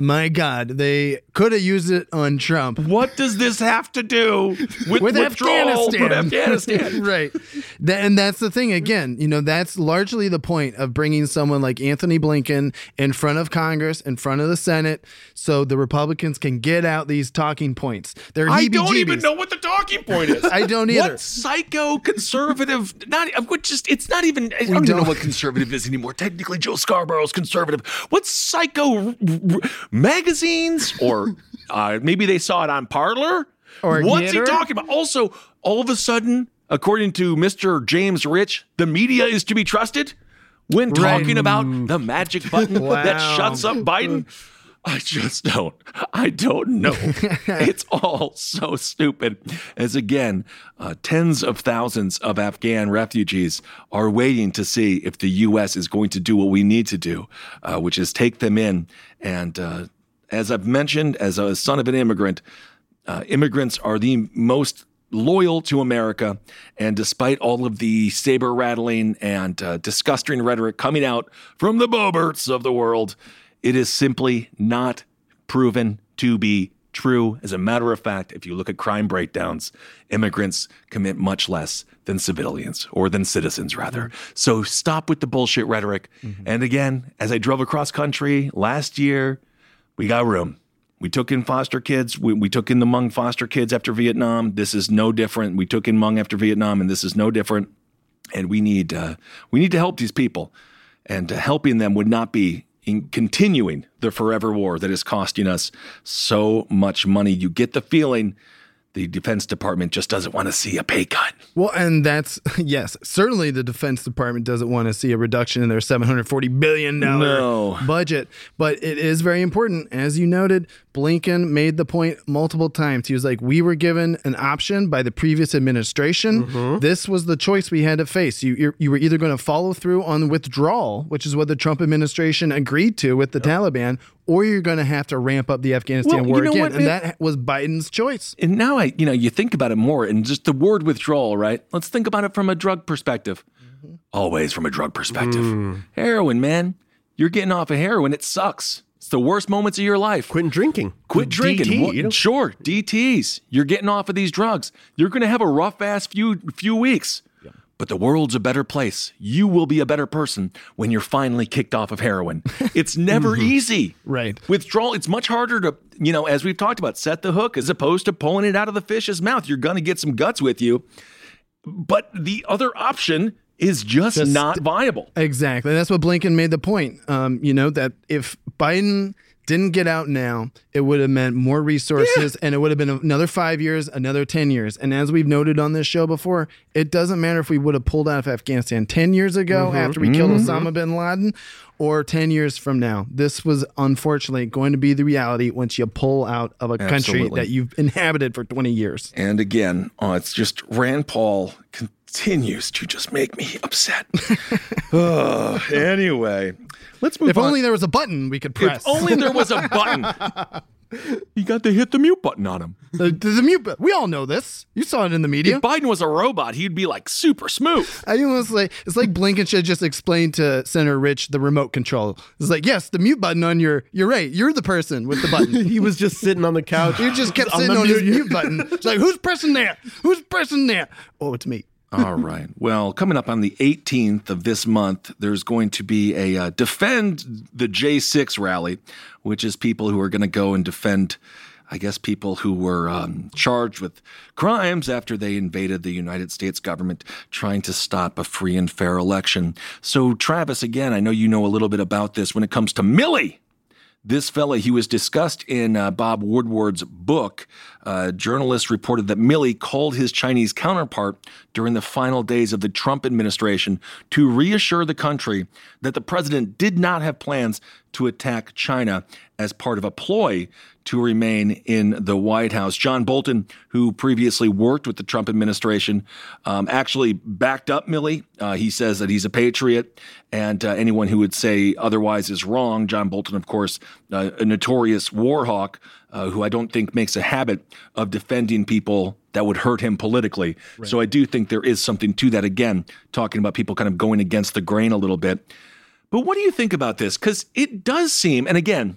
my God, they could have used it on Trump. What does this have to do with, with Afghanistan? From Afghanistan? Right. That, and that's the thing. Again, you know, that's largely the point of bringing someone like Anthony Blinken in front of Congress, in front of the Senate, so the Republicans can get out these talking points. They're I don't even know what the talking point is. I don't either. What psycho conservative? Not what? Just it's not even. I we don't, don't know what conservative is anymore. Technically, Joe Scarborough's conservative. What psycho? R- r- magazines or Uh, maybe they saw it on Parler. Or what's he talking about? Also, all of a sudden, according to Mister James Rich, the media is to be trusted when talking right. about the magic button wow. that shuts up Biden. I just don't. I don't know. It's all so stupid. As again, uh, tens of thousands of Afghan refugees are waiting to see if the U S is going to do what we need to do, uh, which is take them in. And uh, as I've mentioned, as a son of an immigrant, uh, immigrants are the most loyal to America. And despite all of the saber rattling and uh, disgusting rhetoric coming out from the Boeberts of the world, it is simply not proven to be true. As a matter of fact, if you look at crime breakdowns, immigrants commit much less than civilians, or than citizens, rather. So stop with the bullshit rhetoric. Mm-hmm. And again, as I drove across country last year, we got room. We took in foster kids. We, we took in the Hmong foster kids after Vietnam. This is no different. We took in Hmong after Vietnam, and this is no different. And we need uh, we need to help these people. And uh, helping them would not be in continuing the forever war that is costing us so much money. You get the feeling the Defense Department just doesn't want to see a pay cut. Well, and that's, yes, certainly the Defense Department doesn't want to see a reduction in their seven hundred forty billion dollars no. budget. But it is very important. As you noted, Blinken made the point multiple times. He was like, we were given an option by the previous administration. Mm-hmm. This was the choice we had to face. You, you you were either going to follow through on withdrawal, which is what the Trump administration agreed to with the yep. Taliban, or you're going to have to ramp up the Afghanistan well, war you know again. What, and that was Biden's choice. And now I, you know, you think about it more, and just the word withdrawal, right? Let's think about it from a drug perspective. Mm-hmm. Always from a drug perspective. Mm. Heroin, man. You're getting off of heroin. It sucks. It's the worst moments of your life. Quit drinking. Quit drinking. D T, well, sure, D Ts. You're getting off of these drugs. You're going to have a rough ass few few weeks. Yep. But the world's a better place. You will be a better person when you're finally kicked off of heroin. It's never mm-hmm. easy. Right. Withdrawal, it's much harder to, you know, as we've talked about, set the hook as opposed to pulling it out of the fish's mouth. You're going to get some guts with you. But the other option is just, just not viable. Exactly. That's what Blinken made the point, um, you know, that if Biden didn't get out now, it would have meant more resources yeah. and it would have been another five years, another ten years. And as we've noted on this show before, it doesn't matter if we would have pulled out of Afghanistan ten years ago mm-hmm. after we mm-hmm. killed Osama bin Laden or ten years from now. This was unfortunately going to be the reality once you pull out of a Absolutely. country that you've inhabited for twenty years. And again, oh, it's just Rand Paul continues to just make me upset. oh, anyway, let's move if on. If only there was a button we could press. If only there was a button. You got to hit the mute button on him. The, the mute button. We all know this. You saw it in the media. If Biden was a robot, he'd be like super smooth. I think it was like, it's like Blinken should just explain to Senator Rich the remote control. It's like, yes, the mute button on your, you're right. You're the person with the button. He was just sitting on the couch. He just kept sitting on his mute button. It's like, who's pressing there? Who's pressing there? Oh, it's me. All right. Well, coming up on the eighteenth of this month, there's going to be a uh, Defend the J six rally, which is people who are going to go and defend, I guess, people who were um, charged with crimes after they invaded the United States government, trying to stop a free and fair election. So, Travis, again, I know you know a little bit about this. When it comes to Millie, this fella, he was discussed in uh, Bob Woodward's book. Uh, journalists reported that Millie called his Chinese counterpart during the final days of the Trump administration to reassure the country that the president did not have plans to attack China as part of a ploy to remain in the White House. John Bolton, who previously worked with the Trump administration, um, actually backed up Milley. Uh, he says that he's a patriot, and uh, anyone who would say otherwise is wrong. John Bolton, of course, uh, a notorious war hawk, uh, who I don't think makes a habit of defending people that would hurt him politically. Right. So I do think there is something to that, again, talking about people kind of going against the grain a little bit. But what do you think about this? Because it does seem, and again,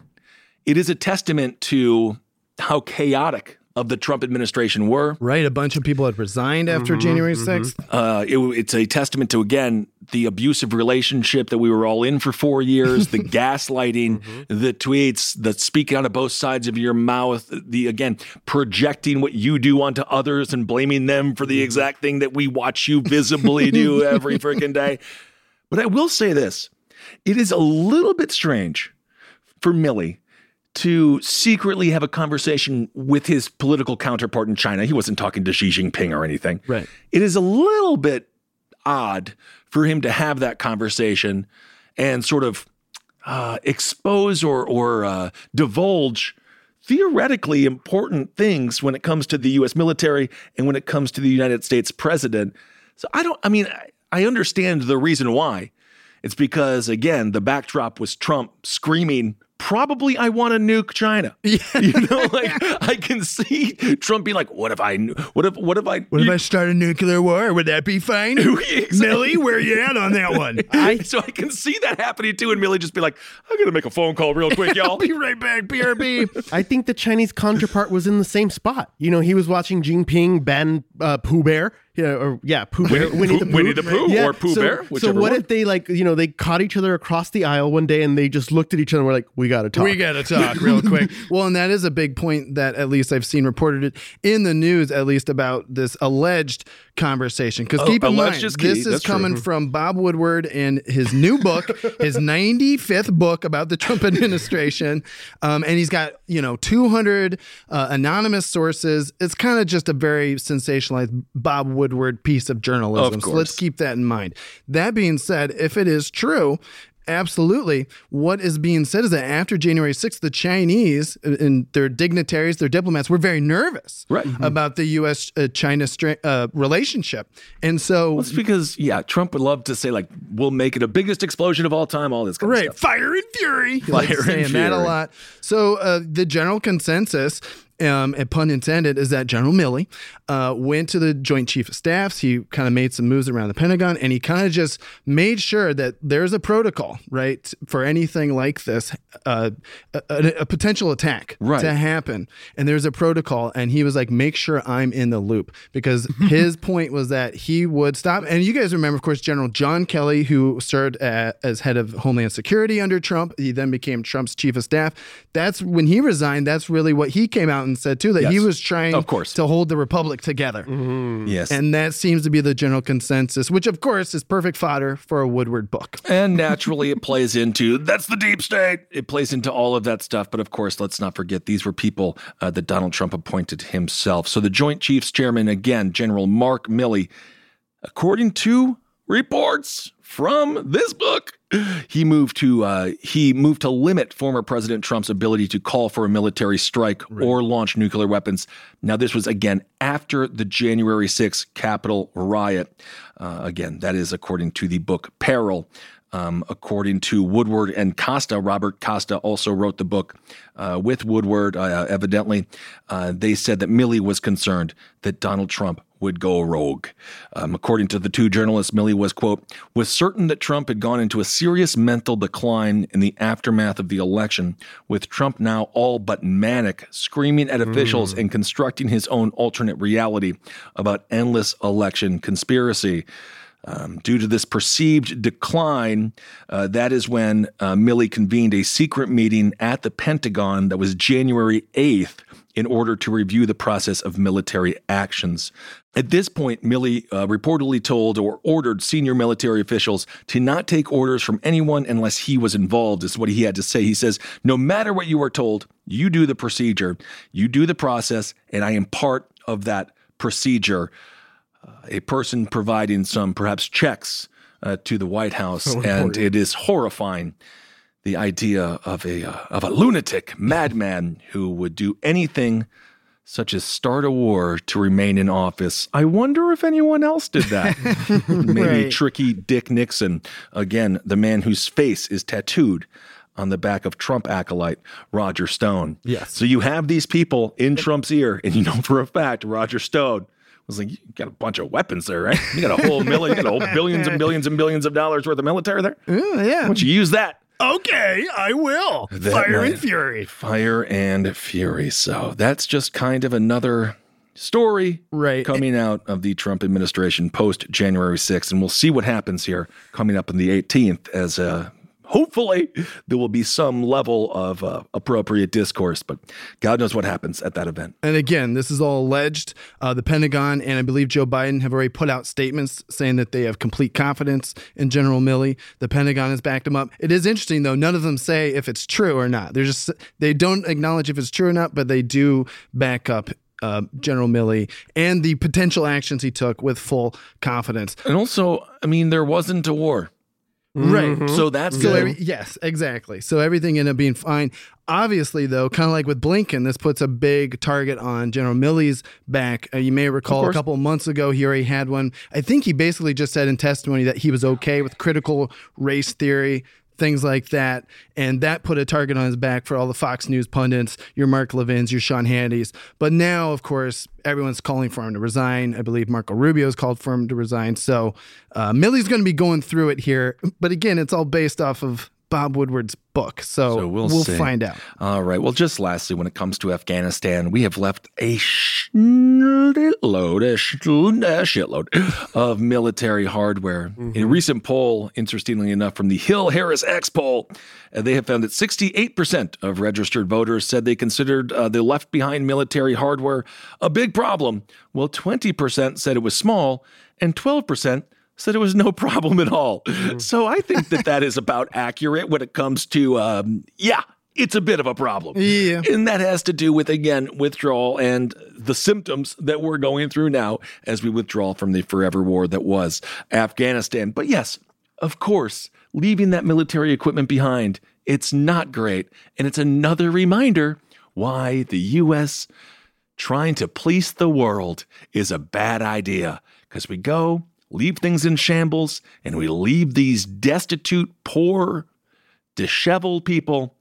it is a testament to how chaotic of the Trump administration were. Right. A bunch of people had resigned after mm-hmm, January sixth. Mm-hmm. Uh, it, it's a testament to, again, the abusive relationship that we were all in for four years, the gaslighting, mm-hmm. the tweets, the speaking out of both sides of your mouth, the, again, projecting what you do onto others and blaming them for the exact thing that we watch you visibly do every freaking day. But I will say this. It is a little bit strange for Millie to secretly have a conversation with his political counterpart in China. He wasn't talking to Xi Jinping or anything. Right. It is a little bit odd for him to have that conversation and sort of uh, expose or, or uh, divulge theoretically important things when it comes to the U S military and when it comes to the United States president. So I don't, I mean, I, I understand the reason why. It's because, again, the backdrop was Trump screaming, probably I want to nuke China. Yeah. You know, like I can see Trump being like, what if I, what if, what if I, what if I start a nuclear war? Would that be fine? Exactly. Millie, where you at on that one? I, so I can see that happening too. And Millie just be like, I'm going to make a phone call real quick, y'all. I'll be right back, B R B. I think the Chinese counterpart was in the same spot. You know, he was watching Jinping, Ben, uh, Pooh Bear. Yeah, or yeah, Pooh Bear, Winnie, Winnie the Pooh, Winnie the Pooh, yeah. or Pooh so, Bear. So what one. If they like, you know, they caught each other across the aisle one day and they just looked at each other and were like, we got to talk. We got to talk real quick. Well, and that is a big point that at least I've seen reported it in the news, at least about this alleged conversation. Because oh, keep in mind, this is That's coming true. From Bob Woodward and his new book, his ninety-fifth book about the Trump administration. Um, and he's got, you know, two hundred uh, anonymous sources. It's kind of just a very sensationalized Bob Woodward. Woodward piece of journalism. Of so let's keep that in mind. That being said, if it is true, absolutely, what is being said is that after January sixth, the Chinese and their dignitaries, their diplomats, were very nervous right. mm-hmm. about the U S China uh, relationship. And so... Well, it's because, yeah, Trump would love to say, like, we'll make it a biggest explosion of all time, all this kind right. of stuff. Right, fire and fury. He fire and saying fury. That a lot. So uh, the general consensus... Um, and pun intended, is that General Milley uh, went to the Joint Chief of Staffs. He kind of made some moves around the Pentagon, and he kind of just made sure that there's a protocol, right, for anything like this, uh, a, a potential attack right. to happen. And there's a protocol, and he was like, make sure I'm in the loop, because his point was that he would stop. And you guys remember, of course, General John Kelly, who served at, as head of Homeland Security under Trump. He then became Trump's Chief of Staff. That's when he resigned. That's really what he came out and said too, that yes. he was trying of course. To hold the republic together. Mm-hmm. Yes. And that seems to be the general consensus, which of course is perfect fodder for a Woodward book. And naturally it plays into, that's the deep state. It plays into all of that stuff. But of course, let's not forget, these were people uh, that Donald Trump appointed himself. So the Joint Chiefs Chairman, again, General Mark Milley, according to reports from this book, he moved to uh, he moved to limit former President Trump's ability to call for a military strike right. or launch nuclear weapons. Now, this was, again, after the January sixth Capitol riot. Uh, again, that is according to the book Peril. Um, according to Woodward and Costa, Robert Costa also wrote the book uh, with Woodward, uh, evidently. Uh, they said that Milley was concerned that Donald Trump would go rogue. Um, according to the two journalists, Milley was, quote, was certain that Trump had gone into a serious mental decline in the aftermath of the election, with Trump now all but manic, screaming at officials mm. and constructing his own alternate reality about endless election conspiracy. Um, due to this perceived decline, uh, that is when uh, Milley convened a secret meeting at the Pentagon that was January eighth in order to review the process of military actions. At this point, Milley uh, reportedly told or ordered senior military officials to not take orders from anyone unless he was involved, is what he had to say. He says, no matter what you are told, you do the procedure, you do the process, and I am part of that procedure. Uh, a person providing some, perhaps, checks uh, to the White House, so and it is horrifying, the idea of a uh, of a lunatic madman who would do anything such as start a war to remain in office. I wonder if anyone else did that. Maybe right. tricky Dick Nixon, again, the man whose face is tattooed on the back of Trump acolyte Roger Stone. Yes. So you have these people in Trump's ear, and you know for a fact Roger Stone was like, you got a bunch of weapons there, right? You got a whole million, you got a whole billions and billions and billions of dollars worth of military there? Ooh, yeah. Why don't you use that? Okay, I will. That fire night, and fury. Fire and fury. So that's just kind of another story right. coming out of the Trump administration post January sixth. And we'll see what happens here coming up on the eighteenth as a... Uh, hopefully there will be some level of uh, appropriate discourse, but God knows what happens at that event. And again, this is all alleged. Uh, the Pentagon and I believe Joe Biden have already put out statements saying that they have complete confidence in General Milley. The Pentagon has backed him up. It is interesting, though. None of them say if it's true or not. They're just, they don't acknowledge if it's true or not, but they do back up Uh, General Milley and the potential actions he took with full confidence. And also, I mean, there wasn't a war. Right. Mm-hmm. So that's so every, yes, exactly. So everything ended up being fine. Obviously, though, kind of like with Blinken, this puts a big target on General Milley's back. Uh, you may recall a couple of months ago, he already had one. I think he basically just said in testimony that he was okay with critical race theory, things like that. And that put a target on his back for all the Fox News pundits, your Mark Levins, your Sean Hannitys. But now, of course, everyone's calling for him to resign. I believe Marco Rubio's called for him to resign. So uh, Milley's going to be going through it here. But again, it's all based off of Bob Woodward's book. So, so we'll, we'll find out. All right. Well, just lastly, when it comes to Afghanistan, we have left a shitload, a shitload of military hardware. Mm-hmm. In a recent poll, interestingly enough, from the Hill Harris X poll, they have found that sixty-eight percent of registered voters said they considered uh, the left behind military hardware a big problem. Well, twenty percent said it was small and twelve percent said it was no problem at all. Mm-hmm. So I think that that is about accurate when it comes to, um, yeah, it's a bit of a problem. Yeah. And that has to do with, again, withdrawal and the symptoms that we're going through now as we withdraw from the forever war that was Afghanistan. But yes, of course, leaving that military equipment behind, it's not great. And it's another reminder why the U S trying to police the world is a bad idea, because we go leave things in shambles, and we leave these destitute, poor, disheveled people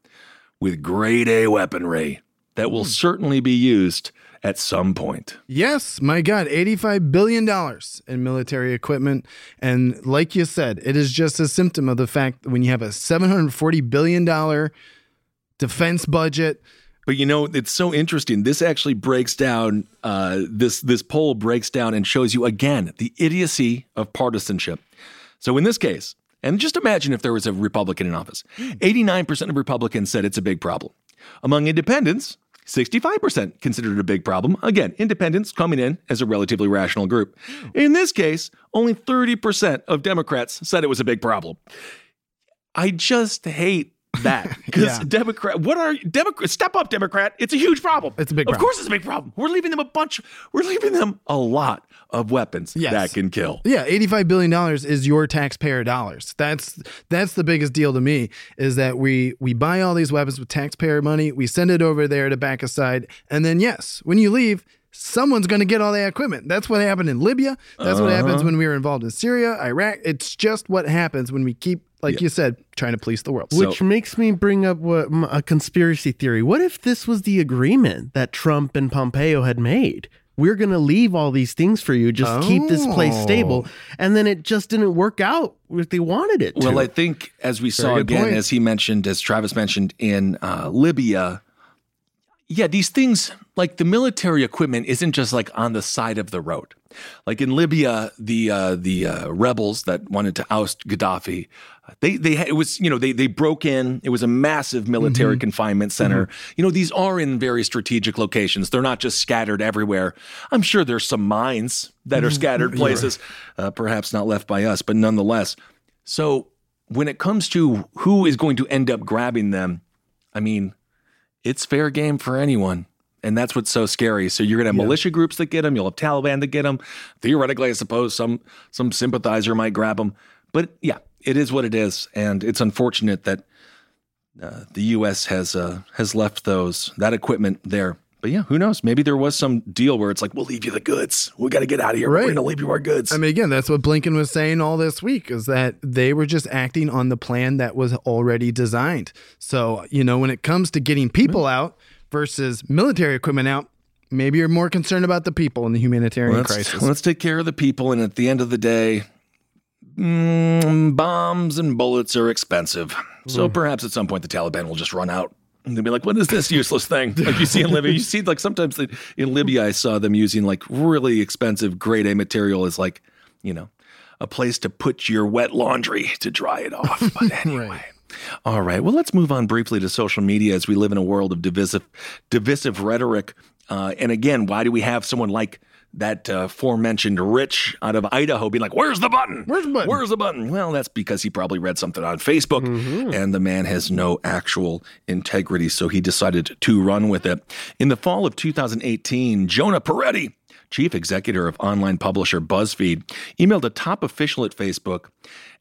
with grade A weaponry that will certainly be used at some point. Yes, my God, eighty-five billion dollars in military equipment. And like you said, it is just a symptom of the fact that when you have a seven hundred forty billion dollars defense budget. But, you know, it's so interesting. This actually breaks down, uh, this this poll breaks down and shows you, again, the idiocy of partisanship. So in this case, and just imagine if there was a Republican in office, eighty-nine percent of Republicans said it's a big problem. Among independents, sixty-five percent considered it a big problem. Again, independents coming in as a relatively rational group. In this case, only thirty percent of Democrats said it was a big problem. I just hate that, because yeah. Democrat, what are Democrat? Step up, Democrat! It's a huge problem. It's a big problem. Of course, it's a big problem. We're leaving them a bunch. We're leaving them a lot of weapons yes. that can kill. Yeah, eighty-five billion dollars is your taxpayer dollars. That's that's the biggest deal to me, is that we we buy all these weapons with taxpayer money. We send it over there to back aside, and then yes, when you leave, someone's going to get all that equipment. That's what happened in Libya. That's uh-huh. what happens when we were involved in Syria, Iraq. It's just what happens when we keep, like yeah. you said, trying to police the world. Which so. makes me bring up what, a conspiracy theory. What if this was the agreement that Trump and Pompeo had made? We're going to leave all these things for you. Just oh. keep this place stable. And then it just didn't work out if they wanted it to. Well, I think as we Very saw again, point. as he mentioned, as Travis mentioned in uh, Libya, yeah, these things, like the military equipment isn't just like on the side of the road. Like in Libya, the uh, the uh, rebels that wanted to oust Gaddafi, they they it was you know they they broke in. It was a massive military mm-hmm. confinement center. Mm-hmm. You know, these are in very strategic locations. They're not just scattered everywhere. I'm sure there's some mines that are scattered places, uh, perhaps not left by us, but nonetheless. So when it comes to who is going to end up grabbing them, I mean, it's fair game for anyone. And that's what's so scary. So you're going to have yeah. militia groups that get them. You'll have Taliban that get them. Theoretically, I suppose some some sympathizer might grab them. But yeah, it is what it is. And it's unfortunate that uh, the U S has uh, has left those that equipment there. But yeah, who knows? Maybe there was some deal where it's like, we'll leave you the goods. We got to get out of here. Right. We're going to leave you our goods. I mean, again, that's what Blinken was saying all this week, is that they were just acting on the plan that was already designed. So, you know, when it comes to getting people yeah. out versus military equipment out, maybe you're more concerned about the people in the humanitarian let's, crisis. Let's take care of the people. And at the end of the day, mm, bombs and bullets are expensive. Mm. So perhaps at some point the Taliban will just run out. And they'll be like, what is this useless thing? Like you see in Libya, you see like sometimes they, in Libya, I saw them using like really expensive grade A material as like, you know, a place to put your wet laundry to dry it off. But anyway, right. All right. Well, let's move on briefly to social media as we live in a world of divisive, divisive rhetoric. Uh, and again, why do we have someone like that uh, aforementioned Rich out of Idaho being like, where's the button? Where's the button? Where's the button? Well, that's because he probably read something on Facebook mm-hmm. and the man has no actual integrity. So he decided to run with it. In the fall of two thousand eighteen, Jonah Peretti, chief executive of online publisher BuzzFeed, emailed a top official at Facebook,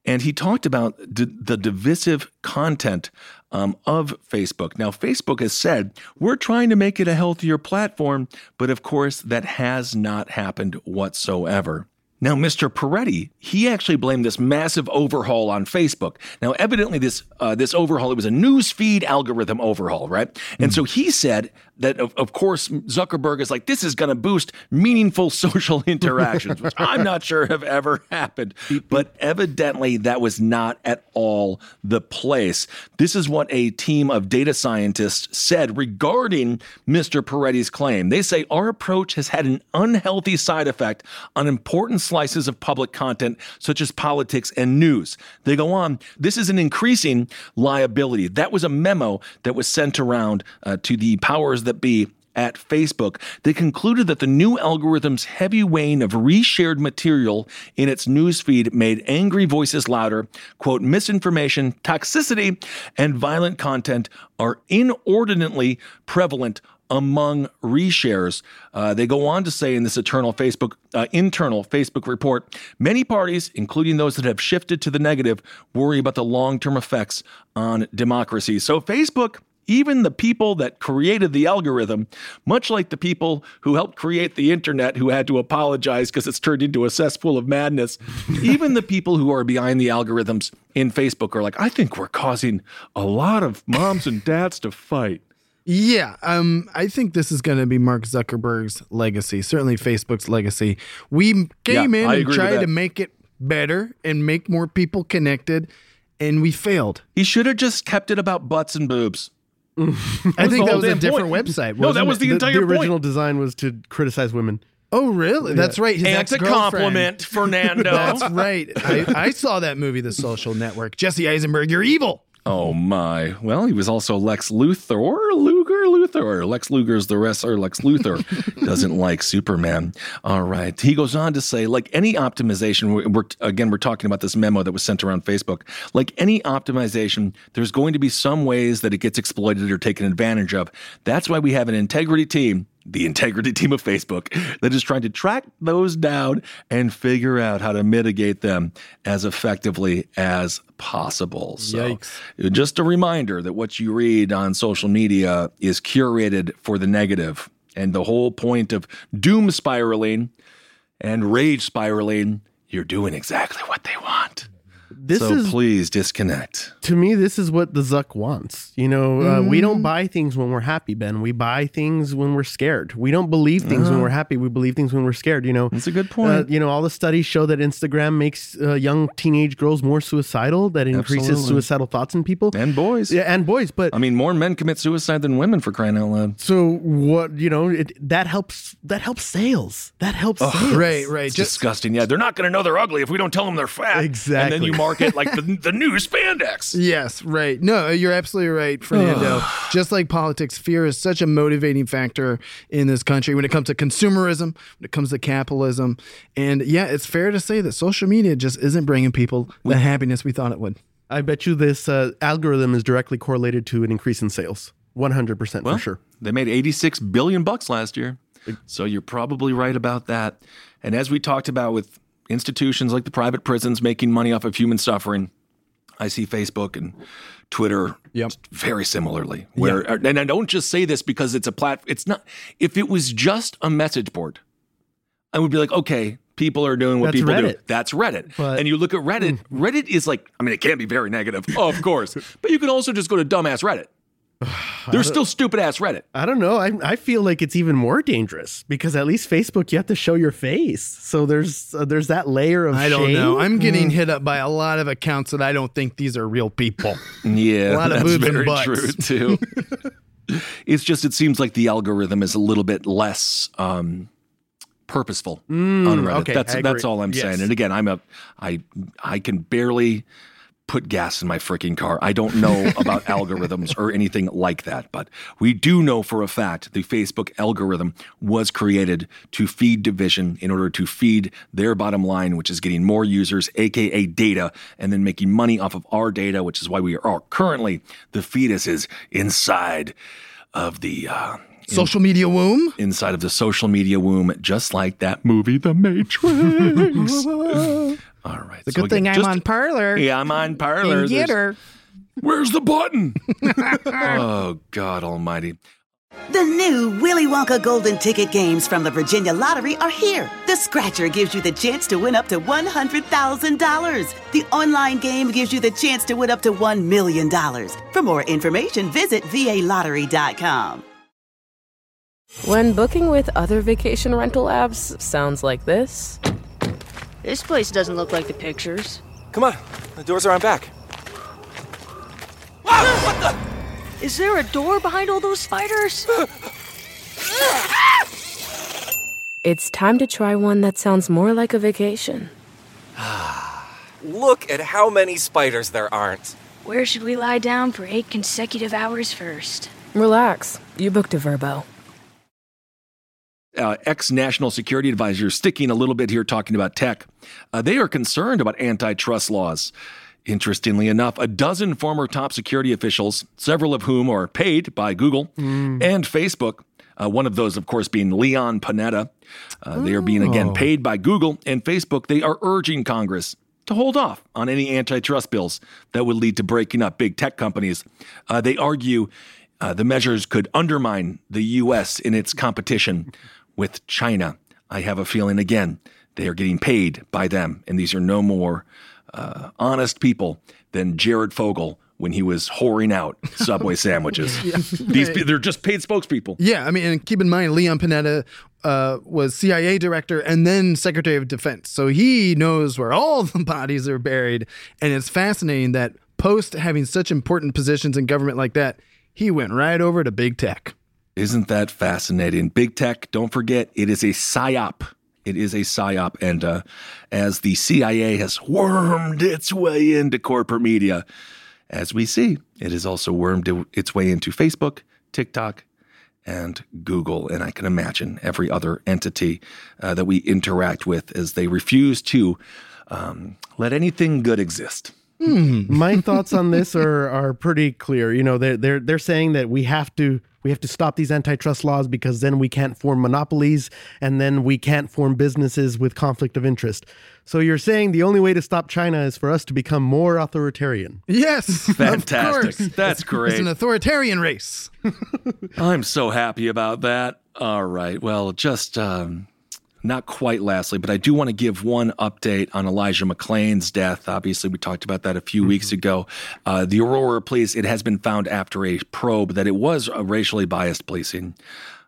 and he talked about d- the divisive content um, of Facebook. Now, Facebook has said, we're trying to make it a healthier platform, but of course, that has not happened whatsoever. Now, Mister Peretti, he actually blamed this massive overhaul on Facebook. Now, evidently, this uh, this overhaul, it was a newsfeed algorithm overhaul, right? And mm-hmm. so he said that, of, of course, Zuckerberg is like, this is going to boost meaningful social interactions, which I'm not sure have ever happened. But evidently, that was not at all the place. This is what a team of data scientists said regarding Mister Peretti's claim. They say our approach has had an unhealthy side effect on important slices of public content, such as politics and news. They go on, this is an increasing liability. That was a memo that was sent around uh, to the powers that be at Facebook. They concluded that the new algorithm's heavy weighing of reshared material in its newsfeed made angry voices louder, quote, misinformation, toxicity, and violent content are inordinately prevalent among reshares. Uh, they go on to say in this eternal Facebook, uh, internal Facebook report, many parties, including those that have shifted to the negative, worry about the long-term effects on democracy. So Facebook, even the people that created the algorithm, much like the people who helped create the internet who had to apologize because it's turned into a cesspool of madness, even the people who are behind the algorithms in Facebook are like, I think we're causing a lot of moms and dads to fight. Yeah, um, I think this is going to be Mark Zuckerberg's legacy, certainly Facebook's legacy. We came yeah, in I and tried to make it better and make more people connected, and we failed. He should have just kept it about butts and boobs. I think that was a different point. Website. No, that was the entire the, the original point. Design was to criticize women. Oh, really? Yeah. That's right. His and to compliment Fernando. That's right. I, I saw that movie, The Social Network. Jesse Eisenberg, you're evil. Oh, my. Well, he was also Lex Luthor, or Luger, Luthor. Lex Luger's the wrestler. Lex Luthor doesn't like Superman. All right. He goes on to say, like any optimization, we're, again, we're talking about this memo that was sent around Facebook. Like any optimization, there's going to be some ways that it gets exploited or taken advantage of. That's why we have an integrity team. The integrity team of Facebook that is trying to track those down and figure out how to mitigate them as effectively as possible. So Yikes. Just a reminder that what you read on social media is curated for the negative. And the whole point of doom spiraling and rage spiraling, you're doing exactly what they want. This so is, please disconnect. To me, this is what the Zuck wants. You know, mm-hmm. uh, we don't buy things when we're happy, Ben. We buy things when we're scared. We don't believe things uh-huh. when we're happy. We believe things when we're scared, you know. That's a good point. Uh, you know, all the studies show that Instagram makes uh, young teenage girls more suicidal. That increases Absolutely. Suicidal thoughts in people. And boys. Yeah, and boys. But I mean, more men commit suicide than women, for crying out loud. So what, you know, it, that helps That helps sales. That helps oh, sales. Right, right. It's Just, disgusting. Yeah, they're not going to know they're ugly if we don't tell them they're fat. Exactly. And then you mark Market, like the, the new spandex. Yes, right. No, you're absolutely right, Fernando. Just like politics, fear is such a motivating factor in this country when it comes to consumerism, when it comes to capitalism. And yeah, it's fair to say that social media just isn't bringing people the happiness we thought it would. I bet you this uh, algorithm is directly correlated to an increase in sales. one hundred percent well, for sure. They made eighty-six billion bucks last year. So you're probably right about that. And as we talked about with institutions like the private prisons making money off of human suffering, I see Facebook and Twitter yep. very similarly. Where yep. And I don't just say this because it's a platform. It's not. If it was just a message board, I would be like, okay, people are doing what That's people Reddit. Do. That's Reddit. But, and you look at Reddit. Mm. Reddit is like, I mean, it can be very negative, of course. But you can also just go to dumbass Reddit. There's still stupid-ass Reddit. I don't know. I I feel like it's even more dangerous because at least Facebook, you have to show your face. So there's uh, there's that layer of I shame. Don't know. I'm getting mm. hit up by a lot of accounts that I don't think these are real people. Yeah, a lot of that's boobs very and butts. True, too. It's just it seems like the algorithm is a little bit less um, purposeful mm, on Reddit. Okay, that's that's all I'm yes. saying. And again, I'm a I I can barely put gas in my freaking car. I don't know about algorithms or anything like that, but we do know for a fact the Facebook algorithm was created to feed division in order to feed their bottom line, which is getting more users, aka data, and then making money off of our data, which is why we are currently the fetuses inside of the uh, social in, media womb, inside of the social media womb, just like that movie, The Matrix. All right. The so good thing I'm just, on Parler. Yeah, I'm on Parler. Get her. Where's the button? Oh, God almighty. The new Willy Wonka Golden Ticket games from the Virginia Lottery are here. The Scratcher gives you the chance to win up to one hundred thousand dollars. The online game gives you the chance to win up to one million dollars. For more information, visit v a lottery dot com. When booking with other vacation rental apps sounds like this. This place doesn't look like the pictures. Come on, the doors are on back. Ah, what the? Is there a door behind all those spiders? It's time to try one that sounds more like a vacation. Look at how many spiders there aren't. Where should we lie down for eight consecutive hours first? Relax, you booked a Vrbo. Uh, ex-national security advisor, sticking a little bit here talking about tech. Uh, they are concerned about antitrust laws. Interestingly enough, a dozen former top security officials, several of whom are paid by Google mm. and Facebook, uh, one of those, of course, being Leon Panetta. Uh, they are being, again, paid by Google and Facebook. They are urging Congress to hold off on any antitrust bills that would lead to breaking up big tech companies. Uh, they argue uh, the measures could undermine the U S in its competition with China. I have a feeling, again, they are getting paid by them. And these are no more uh, honest people than Jared Fogle when he was whoring out Subway sandwiches. Yeah. These, they're just paid spokespeople. Yeah, I mean, and keep in mind, Leon Panetta uh, was C I A director and then Secretary of Defense. So he knows where all the bodies are buried. And it's fascinating that post having such important positions in government like that, he went right over to big tech. Isn't that fascinating? Big tech, don't forget, it is a psyop. It is a psyop. And uh, as the C I A has wormed its way into corporate media, as we see, it has also wormed its way into Facebook, TikTok, and Google. And I can imagine every other entity uh, that we interact with as they refuse to um, let anything good exist. Hmm. My thoughts on this are are pretty clear. You know, they're they're they're saying that we have to we have to stop these antitrust laws because then we can't form monopolies and then we can't form businesses with conflict of interest. So you're saying the only way to stop China is for us to become more authoritarian. Yes, fantastic. That's great. It's an authoritarian race. I'm so happy about that. All right. Well, just um not quite lastly, but I do want to give one update on Elijah McClain's death. Obviously, we talked about that a few mm-hmm. weeks ago. Uh, the Aurora police, it has been found after a probe that it was a racially biased policing.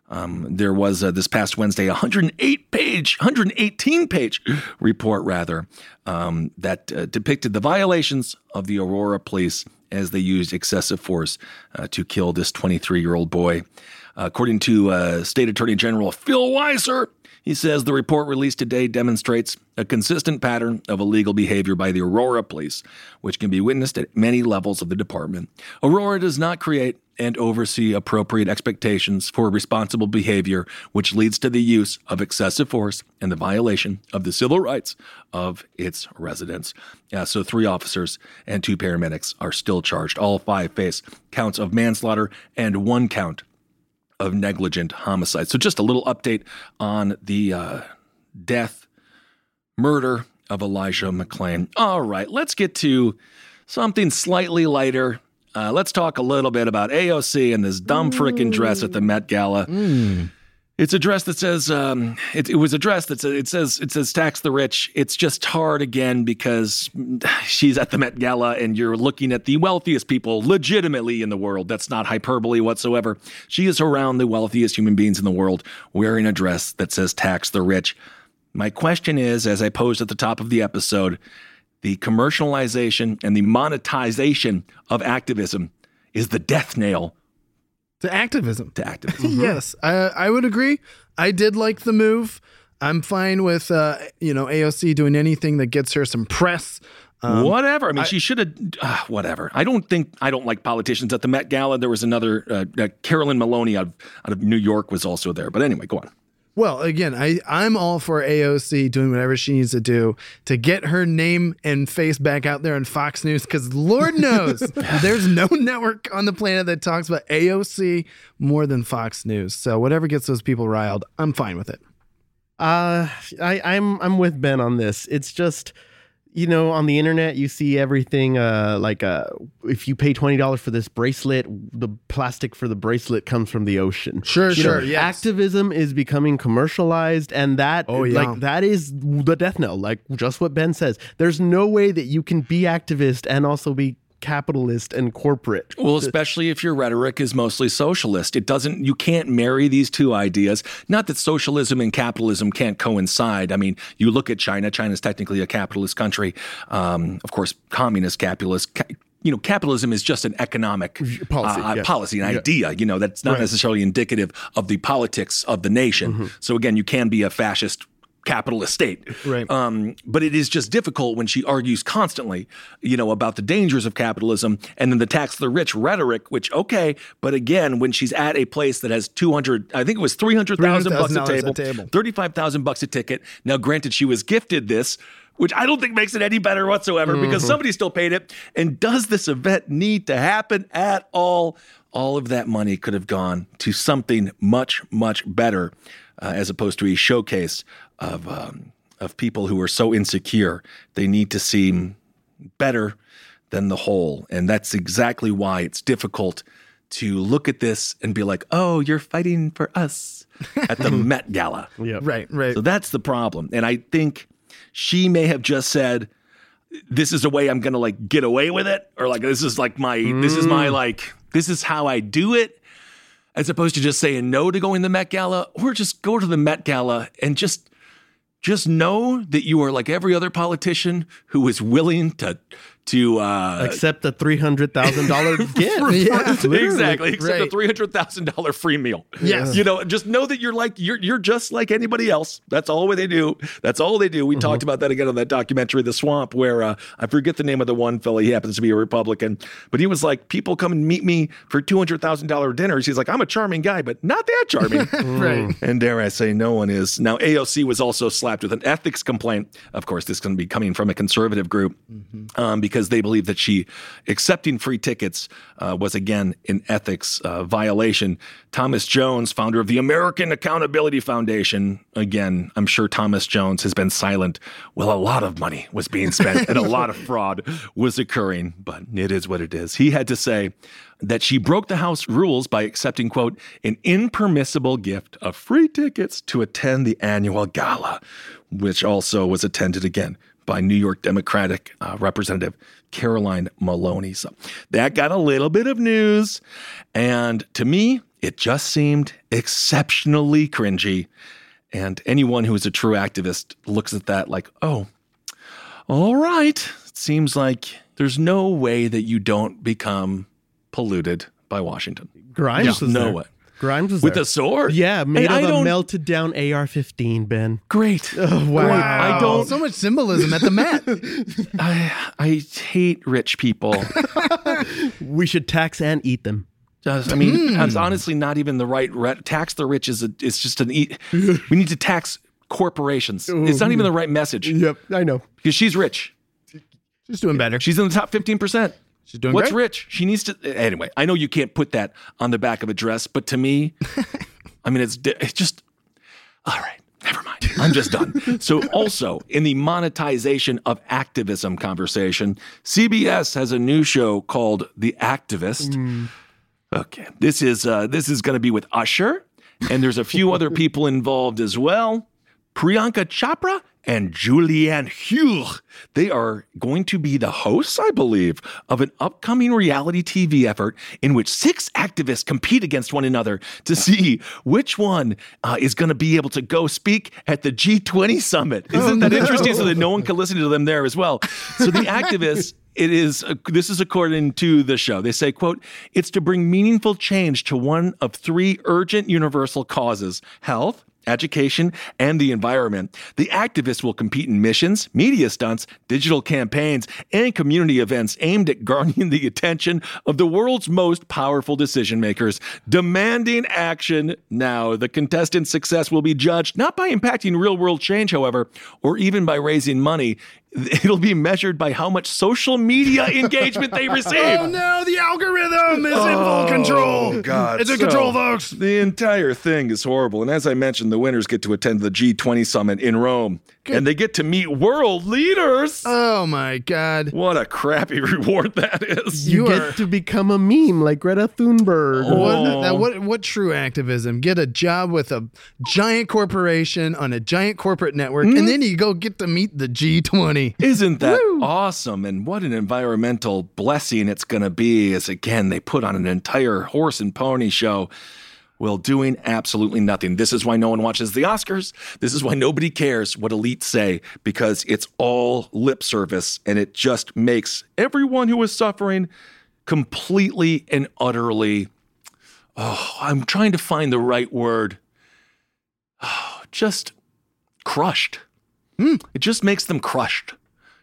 Um, there was, uh, this past Wednesday, a one hundred eight page, one hundred eighteen page report, rather, um, that uh, depicted the violations of the Aurora police as they used excessive force uh, to kill this twenty-three-year-old boy. Uh, according to uh, State Attorney General Phil Weiser, he says the report released today demonstrates a consistent pattern of illegal behavior by the Aurora police, which can be witnessed at many levels of the department. Aurora does not create and oversee appropriate expectations for responsible behavior, which leads to the use of excessive force and the violation of the civil rights of its residents. Uh, so three officers and two paramedics are still charged. All five face counts of manslaughter and one count of negligent homicide. So just a little update on the uh, death, murder of Elijah McClain. All right, let's get to something slightly lighter. Uh, let's talk a little bit about A O C and this dumb mm. frickin' dress at the Met Gala. Mm. It's a dress that says, um, it, it was a dress that says, it says, it says tax the rich. It's just hard again because she's at the Met Gala and you're looking at the wealthiest people legitimately in the world. That's not hyperbole whatsoever. She is around the wealthiest human beings in the world wearing a dress that says tax the rich. My question is, as I posed at the top of the episode, the commercialization and the monetization of activism is the death nail to activism. To activism. Mm-hmm. Yes, I, I would agree. I did like the move. I'm fine with, uh, you know, A O C doing anything that gets her some press. Um, whatever. I mean, I, she should have, uh, whatever. I don't think, I don't like politicians. At the Met Gala, there was another, uh, uh, Carolyn Maloney out of, out of New York was also there. But anyway, go on. Well, again, I, I'm all for A O C doing whatever she needs to do to get her name and face back out there on Fox News, because Lord knows there's no network on the planet that talks about A O C more than Fox News. So whatever gets those people riled, I'm fine with it. Uh, I, I'm I'm with Ben on this. It's just, you know, on the internet, you see everything uh, like uh, if you pay twenty dollars for this bracelet, the plastic for the bracelet comes from the ocean. Sure, you sure. Know, yes. Activism is becoming commercialized, and that oh, yeah. like that is the death knell, like just what Ben says. There's no way that you can be activist and also be capitalist and corporate. Well, especially if your rhetoric is mostly socialist. It doesn't, you can't marry these two ideas. Not that socialism and capitalism can't coincide. I mean, you look at China, China's technically a capitalist country. Um, of course, communist, capitalist, ca- you know, capitalism is just an economic policy, uh, yes. policy an yeah. idea, you know, that's not right. necessarily indicative of the politics of the nation. Mm-hmm. So again, you can be a fascist capitalist state. Right. Um, but it is just difficult when she argues constantly, you know, about the dangers of capitalism and then the tax the rich rhetoric, which, okay, but again, when she's at a place that has two hundred, I think it was three hundred thousand bucks a table, table. thirty-five thousand bucks a ticket. Now, granted, she was gifted this, which I don't think makes it any better whatsoever, mm-hmm. because somebody still paid it. And does this event need to happen at all? All of that money could have gone to something much, much better, uh, as opposed to a showcase of um, of people who are so insecure, they need to seem better than the whole. And that's exactly why it's difficult to look at this and be like, oh, you're fighting for us at the Met Gala. Yep. Right, right. So that's the problem. And I think she may have just said, this is a way I'm going to like get away with it. Or like, this is like my, mm. this is my like, this is how I do it. As opposed to just saying no to going to the Met Gala, or just go to the Met Gala and just, Just know that you are like every other politician who is willing to to uh, accept a three hundred thousand dollar gift. Yeah, exactly. Accept right. a three hundred thousand dollar free meal. Yes. Yeah. You know, just know that you're like you're you're just like anybody else. That's all they do. That's all they do. We mm-hmm. talked about that again on that documentary, The Swamp, where uh, I forget the name of the one fella. He happens to be a Republican, but he was like, people come and meet me for two hundred thousand dollar dinners. He's like, I'm a charming guy, but not that charming. Right. And dare I say, no one is. Now, A O C was also slapped with an ethics complaint. Of course, this can be coming from a conservative group. Mm-hmm. Um, because Because they believe that she accepting free tickets uh, was, again, an ethics uh, violation. Thomas Jones, founder of the American Accountability Foundation. Again, I'm sure Thomas Jones has been silent. Well, a lot of money was being spent and a lot of fraud was occurring, but it is what it is. He had to say that she broke the House rules by accepting, quote, an impermissible gift of free tickets to attend the annual gala, which also was attended again by New York Democratic uh, Representative Caroline Maloney. So that got a little bit of news. And to me, it just seemed exceptionally cringy. And anyone who is a true activist looks at that like, oh, all right. It seems like there's no way that you don't become polluted by Washington. Grimes yeah, is no there. way. Grimes was with there. a sword? Yeah, made hey, of a melted down A R fifteen, Ben. Great. Oh, wow. wow. I don't, so much symbolism at the Met. I, I hate rich people. We should tax and eat them. Just, I mean, mm. that's honestly not even the right re- tax the rich is a, it's just an eat. We need to tax corporations. Ooh. It's not even the right message. Yep, I know. Because she's rich. She's doing better. She's in the top fifteen percent. She's doing What's great? rich? She needs to. Anyway, I know you can't put that on the back of a dress, but to me, I mean, it's, it's just, all right, never mind. I'm just done. So also in the monetization of activism conversation, C B S has a new show called The Activist. Mm. Okay. This is, uh, this is going to be with Usher, and there's a few other people involved as well. Priyanka Chopra and Julianne Hough. They are going to be the hosts, I believe, of an upcoming reality T V effort in which six activists compete against one another to see which one uh, is going to be able to go speak at the G twenty summit. Isn't oh, that no. interesting? So that no one can listen to them there as well. So The Activists, it is, uh, this is according to the show. They say, quote, it's to bring meaningful change to one of three urgent universal causes: health, education, and the environment. The Activist will compete in missions, media stunts, digital campaigns, and community events aimed at garnering the attention of the world's most powerful decision makers, demanding action now. The contestant's success will be judged not by impacting real-world change, however, or even by raising money. It'll be measured by how much social media engagement they receive. Oh, no, the algorithm is oh, in full control. Oh, God. It's in so, control, folks. The entire thing is horrible. And as I mentioned, the winners get to attend the G twenty summit in Rome. Good. And they get to meet world leaders. Oh, my God. What a crappy reward that is. You, you get are... to become a meme like Greta Thunberg. Oh. What, now, what, what true activism? Get a job with a giant corporation on a giant corporate network, mm-hmm. and then you go get to meet the G twenty. Isn't that Woo. awesome? And what an environmental blessing it's going to be as, again, they put on an entire horse and pony show while doing absolutely nothing. This is why no one watches the Oscars. This is why nobody cares what elites say, because it's all lip service, and it just makes everyone who is suffering completely and utterly, oh, I'm trying to find the right word, oh, just crushed. Mm. It just makes them crushed,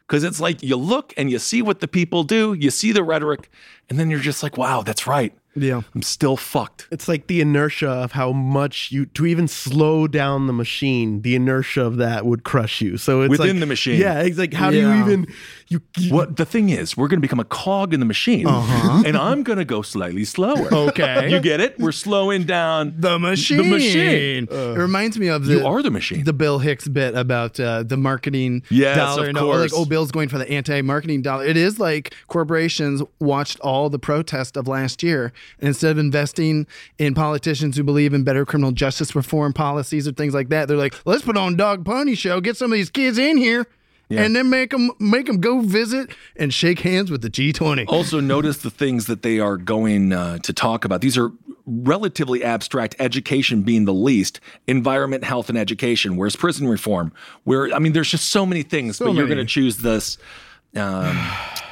because it's like you look and you see what the people do, you see the rhetoric, and then you're just like, wow, that's right. Yeah, I'm still fucked. It's like the inertia of how much you, to even slow down the machine, the inertia of that would crush you. So it's within like, the machine. Yeah, it's like, how yeah. do you even, you, you what, the thing is, we're going to become a cog in the machine, uh-huh. and I'm going to go slightly slower. Okay. You get it? We're slowing down the machine. The machine. Uh, it reminds me of the, you are the machine. The Bill Hicks bit about uh, the marketing yes, dollar. Yes, of course. Like, oh, Bill's going for the anti-marketing dollar. It is like corporations watched all the protests of last year. And instead of investing in politicians who believe in better criminal justice reform policies or things like that, they're like, let's put on dog pony show, get some of these kids in here, yeah. and then make them, make them go visit and shake hands with the G twenty. Also notice the things that they are going uh, to talk about. These are relatively abstract, education being the least, environment, health, and education. Where's prison reform? Where, I mean, there's just so many things, so but many. You're going to choose this. Um,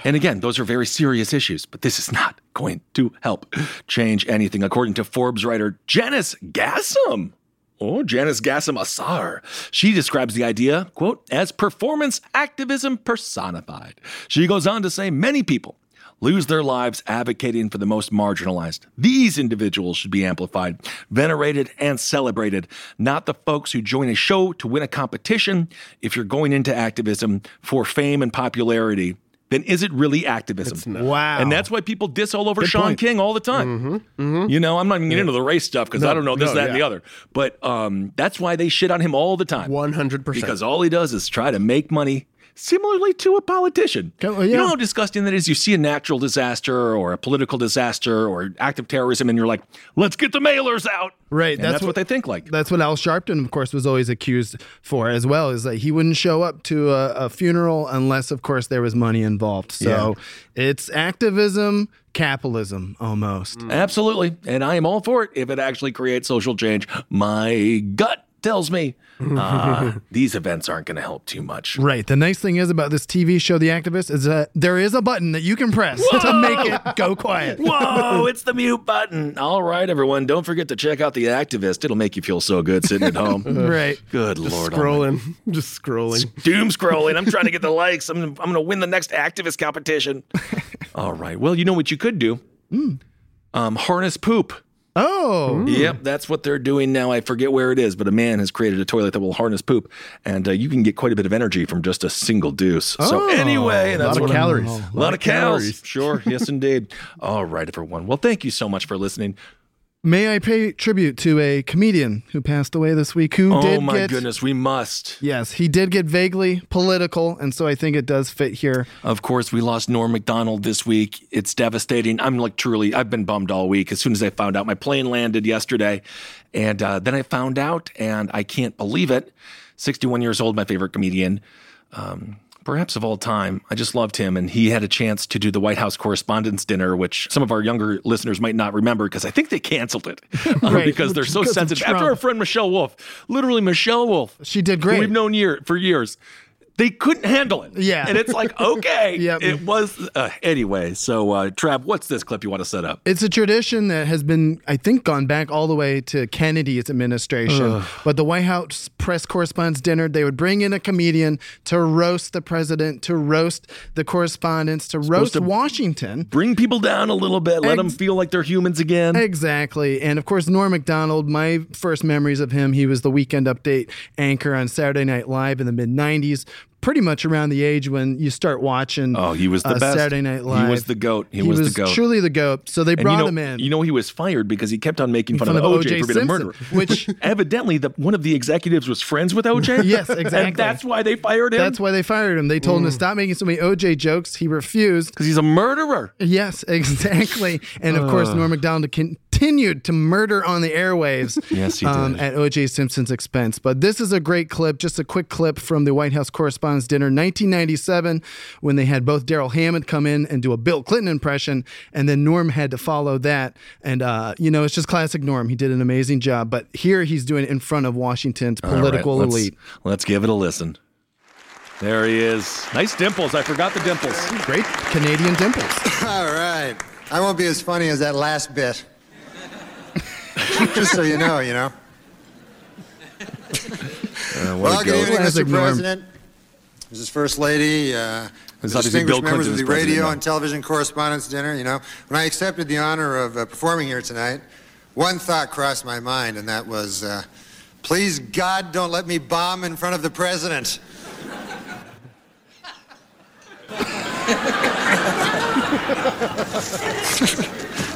and again, those are very serious issues, but this is not going to help change anything. According to Forbes writer Janice Gassam, or oh, Janice Gassam Assar, she describes the idea, quote, as performance activism personified. She goes on to say many people lose their lives advocating for the most marginalized. These individuals should be amplified, venerated, and celebrated, not the folks who join a show to win a competition. If you're going into activism for fame and popularity, then is it really activism? Wow. And that's why people diss all over Good Sean point. King all the time. Mm-hmm, mm-hmm. You know, I'm not even getting yeah. into the race stuff because no, I don't know this, no, that, yeah. and the other. But um, that's why they shit on him all the time. one hundred percent. Because all he does is try to make money. Similarly to a politician. Oh, yeah. You know how disgusting that is? You see a natural disaster or a political disaster or act of terrorism, and you're like, let's get the mailers out. Right. And that's that's what, what they think like. That's what Al Sharpton, of course, was always accused for as well, is that he wouldn't show up to a, a funeral unless, of course, there was money involved. So yeah. it's activism, capitalism, almost. Mm. Absolutely. And I am all for it if it actually creates social change. My gut tells me uh, these events aren't going to help too much. Right. The nice thing is about this T V show, The Activist, is that there is a button that you can press Whoa! to make it go quiet. Whoa, it's the mute button. All right, everyone. Don't forget to check out The Activist. It'll make you feel so good sitting at home. Right. Good Just Lord. Scrolling. Almighty. Just scrolling. Doom scrolling. I'm trying to get the likes. I'm, I'm going to win the next activist competition. All right. Well, you know what you could do? Mm. Um, harness poop. Oh. Mm. Yep, that's what they're doing now. I forget where it is, but a man has created a toilet that will harness poop, and uh, you can get quite a bit of energy from just a single deuce. Oh, so anyway, that's a lot of calories. A lot of calories. Sure, yes indeed. All right, everyone. Well, thank you so much for listening. May I pay tribute to a comedian who passed away this week who oh did Oh my get, goodness, we must. Yes, he did get vaguely political, and so I think it does fit here. Of course, we lost Norm MacDonald this week. It's devastating. I'm like truly, I've been bummed all week as soon as I found out. My plane landed yesterday, and uh, then I found out, and I can't believe it. sixty-one years old, my favorite comedian. Um Perhaps of all time, I just loved him, and he had a chance to do the White House Correspondents' Dinner, which some of our younger listeners might not remember because I think they canceled it um, right. because they're so because sensitive. After our friend Michelle Wolf, literally Michelle Wolf, she did great. We've known year for years. They couldn't handle it. Yeah. And it's like, okay. Yep. It was, uh, anyway. So, uh, Trav, what's this clip you want to set up? It's a tradition that has been, I think, gone back all the way to Kennedy's administration. Ugh. But the White House press correspondents' dinner, they would bring in a comedian to roast the president, to roast the correspondents, to roast to Washington. Bring people down a little bit. Let Ex- them feel like they're humans again. Exactly. And, of course, Norm Macdonald, my first memories of him, he was the Weekend Update anchor on Saturday Night Live in the mid nineties. Pretty much around the age when you start watching oh, he was the uh, best. Saturday Night Live. He was the GOAT. He, he was, was the GOAT. Truly the GOAT. So they and brought you know, him in. You know, he was fired because he kept on making fun, fun of, of O J, O J for being a murderer. Which evidently, the, one of the executives was friends with O J. Yes, exactly. And that's why they fired him. That's why they fired him. They told mm. him to stop making so many O J jokes. He refused. Because he's a murderer. Yes, exactly. And of uh. course, Norm Macdonald can continued to murder on the airwaves yes, he did. Um, at O J Simpson's expense. But this is a great clip, just a quick clip from the White House Correspondents' Dinner nineteen ninety-seven, when they had both Daryl Hammond come in and do a Bill Clinton impression, and then Norm had to follow that. And, uh, you know, it's just classic Norm. He did an amazing job. But here he's doing it in front of Washington's political right, let's, elite. Let's give it a listen. There he is. Nice dimples. I forgot the dimples. Great Canadian dimples. All right. I won't be as funny as that last bit. Just so you know, you know. Uh, well, good evening, Mister President. Missus First Lady, uh, distinguished members of the radio and television correspondents' dinner, you know. When I accepted the honor of uh, performing here tonight, one thought crossed my mind, and that was, uh, please, God, don't let me bomb in front of the president.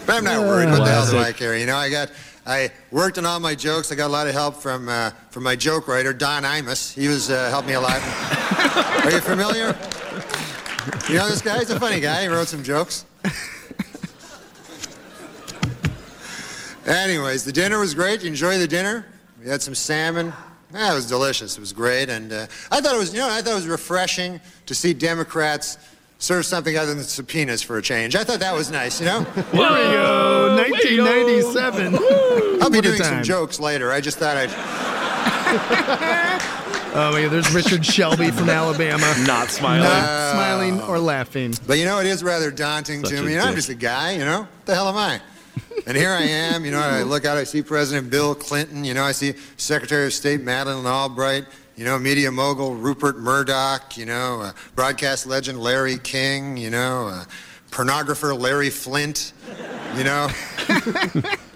But I'm not worried what the hell do I care, you know. I got... I worked on all my jokes. I got a lot of help from uh, from my joke writer, Don Imus. He was uh, helped me a lot. Are you familiar? You know this guy? He's a funny guy. He wrote some jokes. Anyways, the dinner was great. You enjoy the dinner? We had some salmon. Yeah, it was delicious. It was great, and uh, I thought it was you know I thought it was refreshing to see Democrats serve something other than subpoenas for a change. I thought that was nice, you know? Here we go, nineteen ninety-seven. I'll be doing some jokes later. I just thought I'd... Oh, yeah, there's Richard Shelby from Alabama. Not smiling. Not uh, smiling or laughing. But you know, it is rather daunting Such to me. You know, I'm just a guy, you know? What the hell am I? And here I am, you know, I look out, I see President Bill Clinton, you know, I see Secretary of State Madeleine Albright, you know, media mogul Rupert Murdoch, you know, uh, broadcast legend Larry King, you know, uh, pornographer Larry Flint, you know,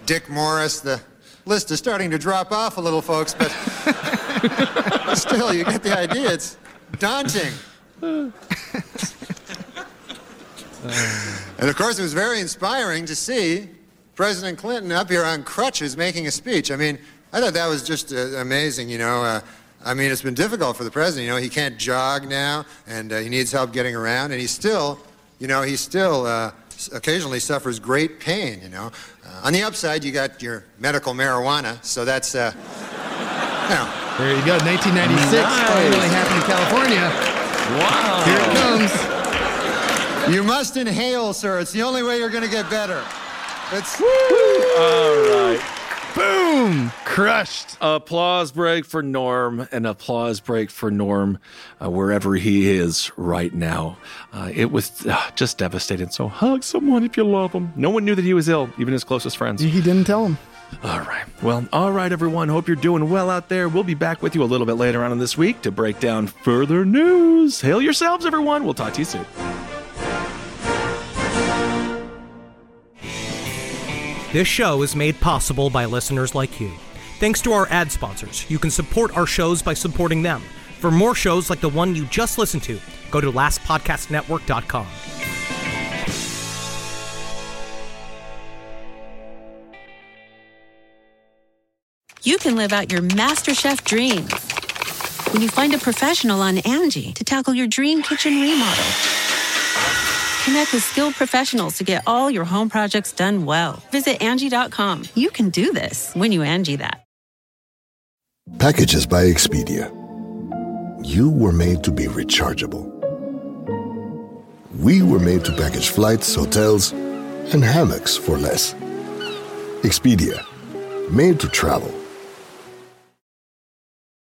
Dick Morris. The list is starting to drop off a little, folks, but still, you get the idea. It's daunting. And, of course, it was very inspiring to see President Clinton up here on crutches making a speech. I mean, I thought that was just uh, amazing, you know. Uh, I mean, it's been difficult for the president. You know, he can't jog now, and uh, he needs help getting around. And he still, you know, he still uh, occasionally suffers great pain, you know. Uh, on the upside, you got your medical marijuana, so that's, uh, you know. There you go, nineteen ninety-six. Nice. Finally happened in California. Wow. Here it comes. You must inhale, sir. It's the only way you're going to get better. It's. Woo! All right. Boom! Crushed. Applause break for Norm, an applause break for Norm, uh, wherever he is right now. Uh, it was uh, just devastating. So hug someone if you love them. No one knew that he was ill, even his closest friends. He didn't tell them. All right. Well, all right, everyone. Hope you're doing well out there. We'll be back with you a little bit later on in this week to break down further news. Hail yourselves, everyone. We'll talk to you soon. This show is made possible by listeners like you. Thanks to our ad sponsors, you can support our shows by supporting them. For more shows like the one you just listened to, go to last podcast network dot com. You can live out your MasterChef dreams when you find a professional on Angie to tackle your dream kitchen remodel. Connect with skilled professionals to get all your home projects done well. Visit Angie dot com. You can do this when you Angie that. Packages by Expedia. You were made to be rechargeable. We were made to package flights, hotels, and hammocks for less. Expedia. Made to travel.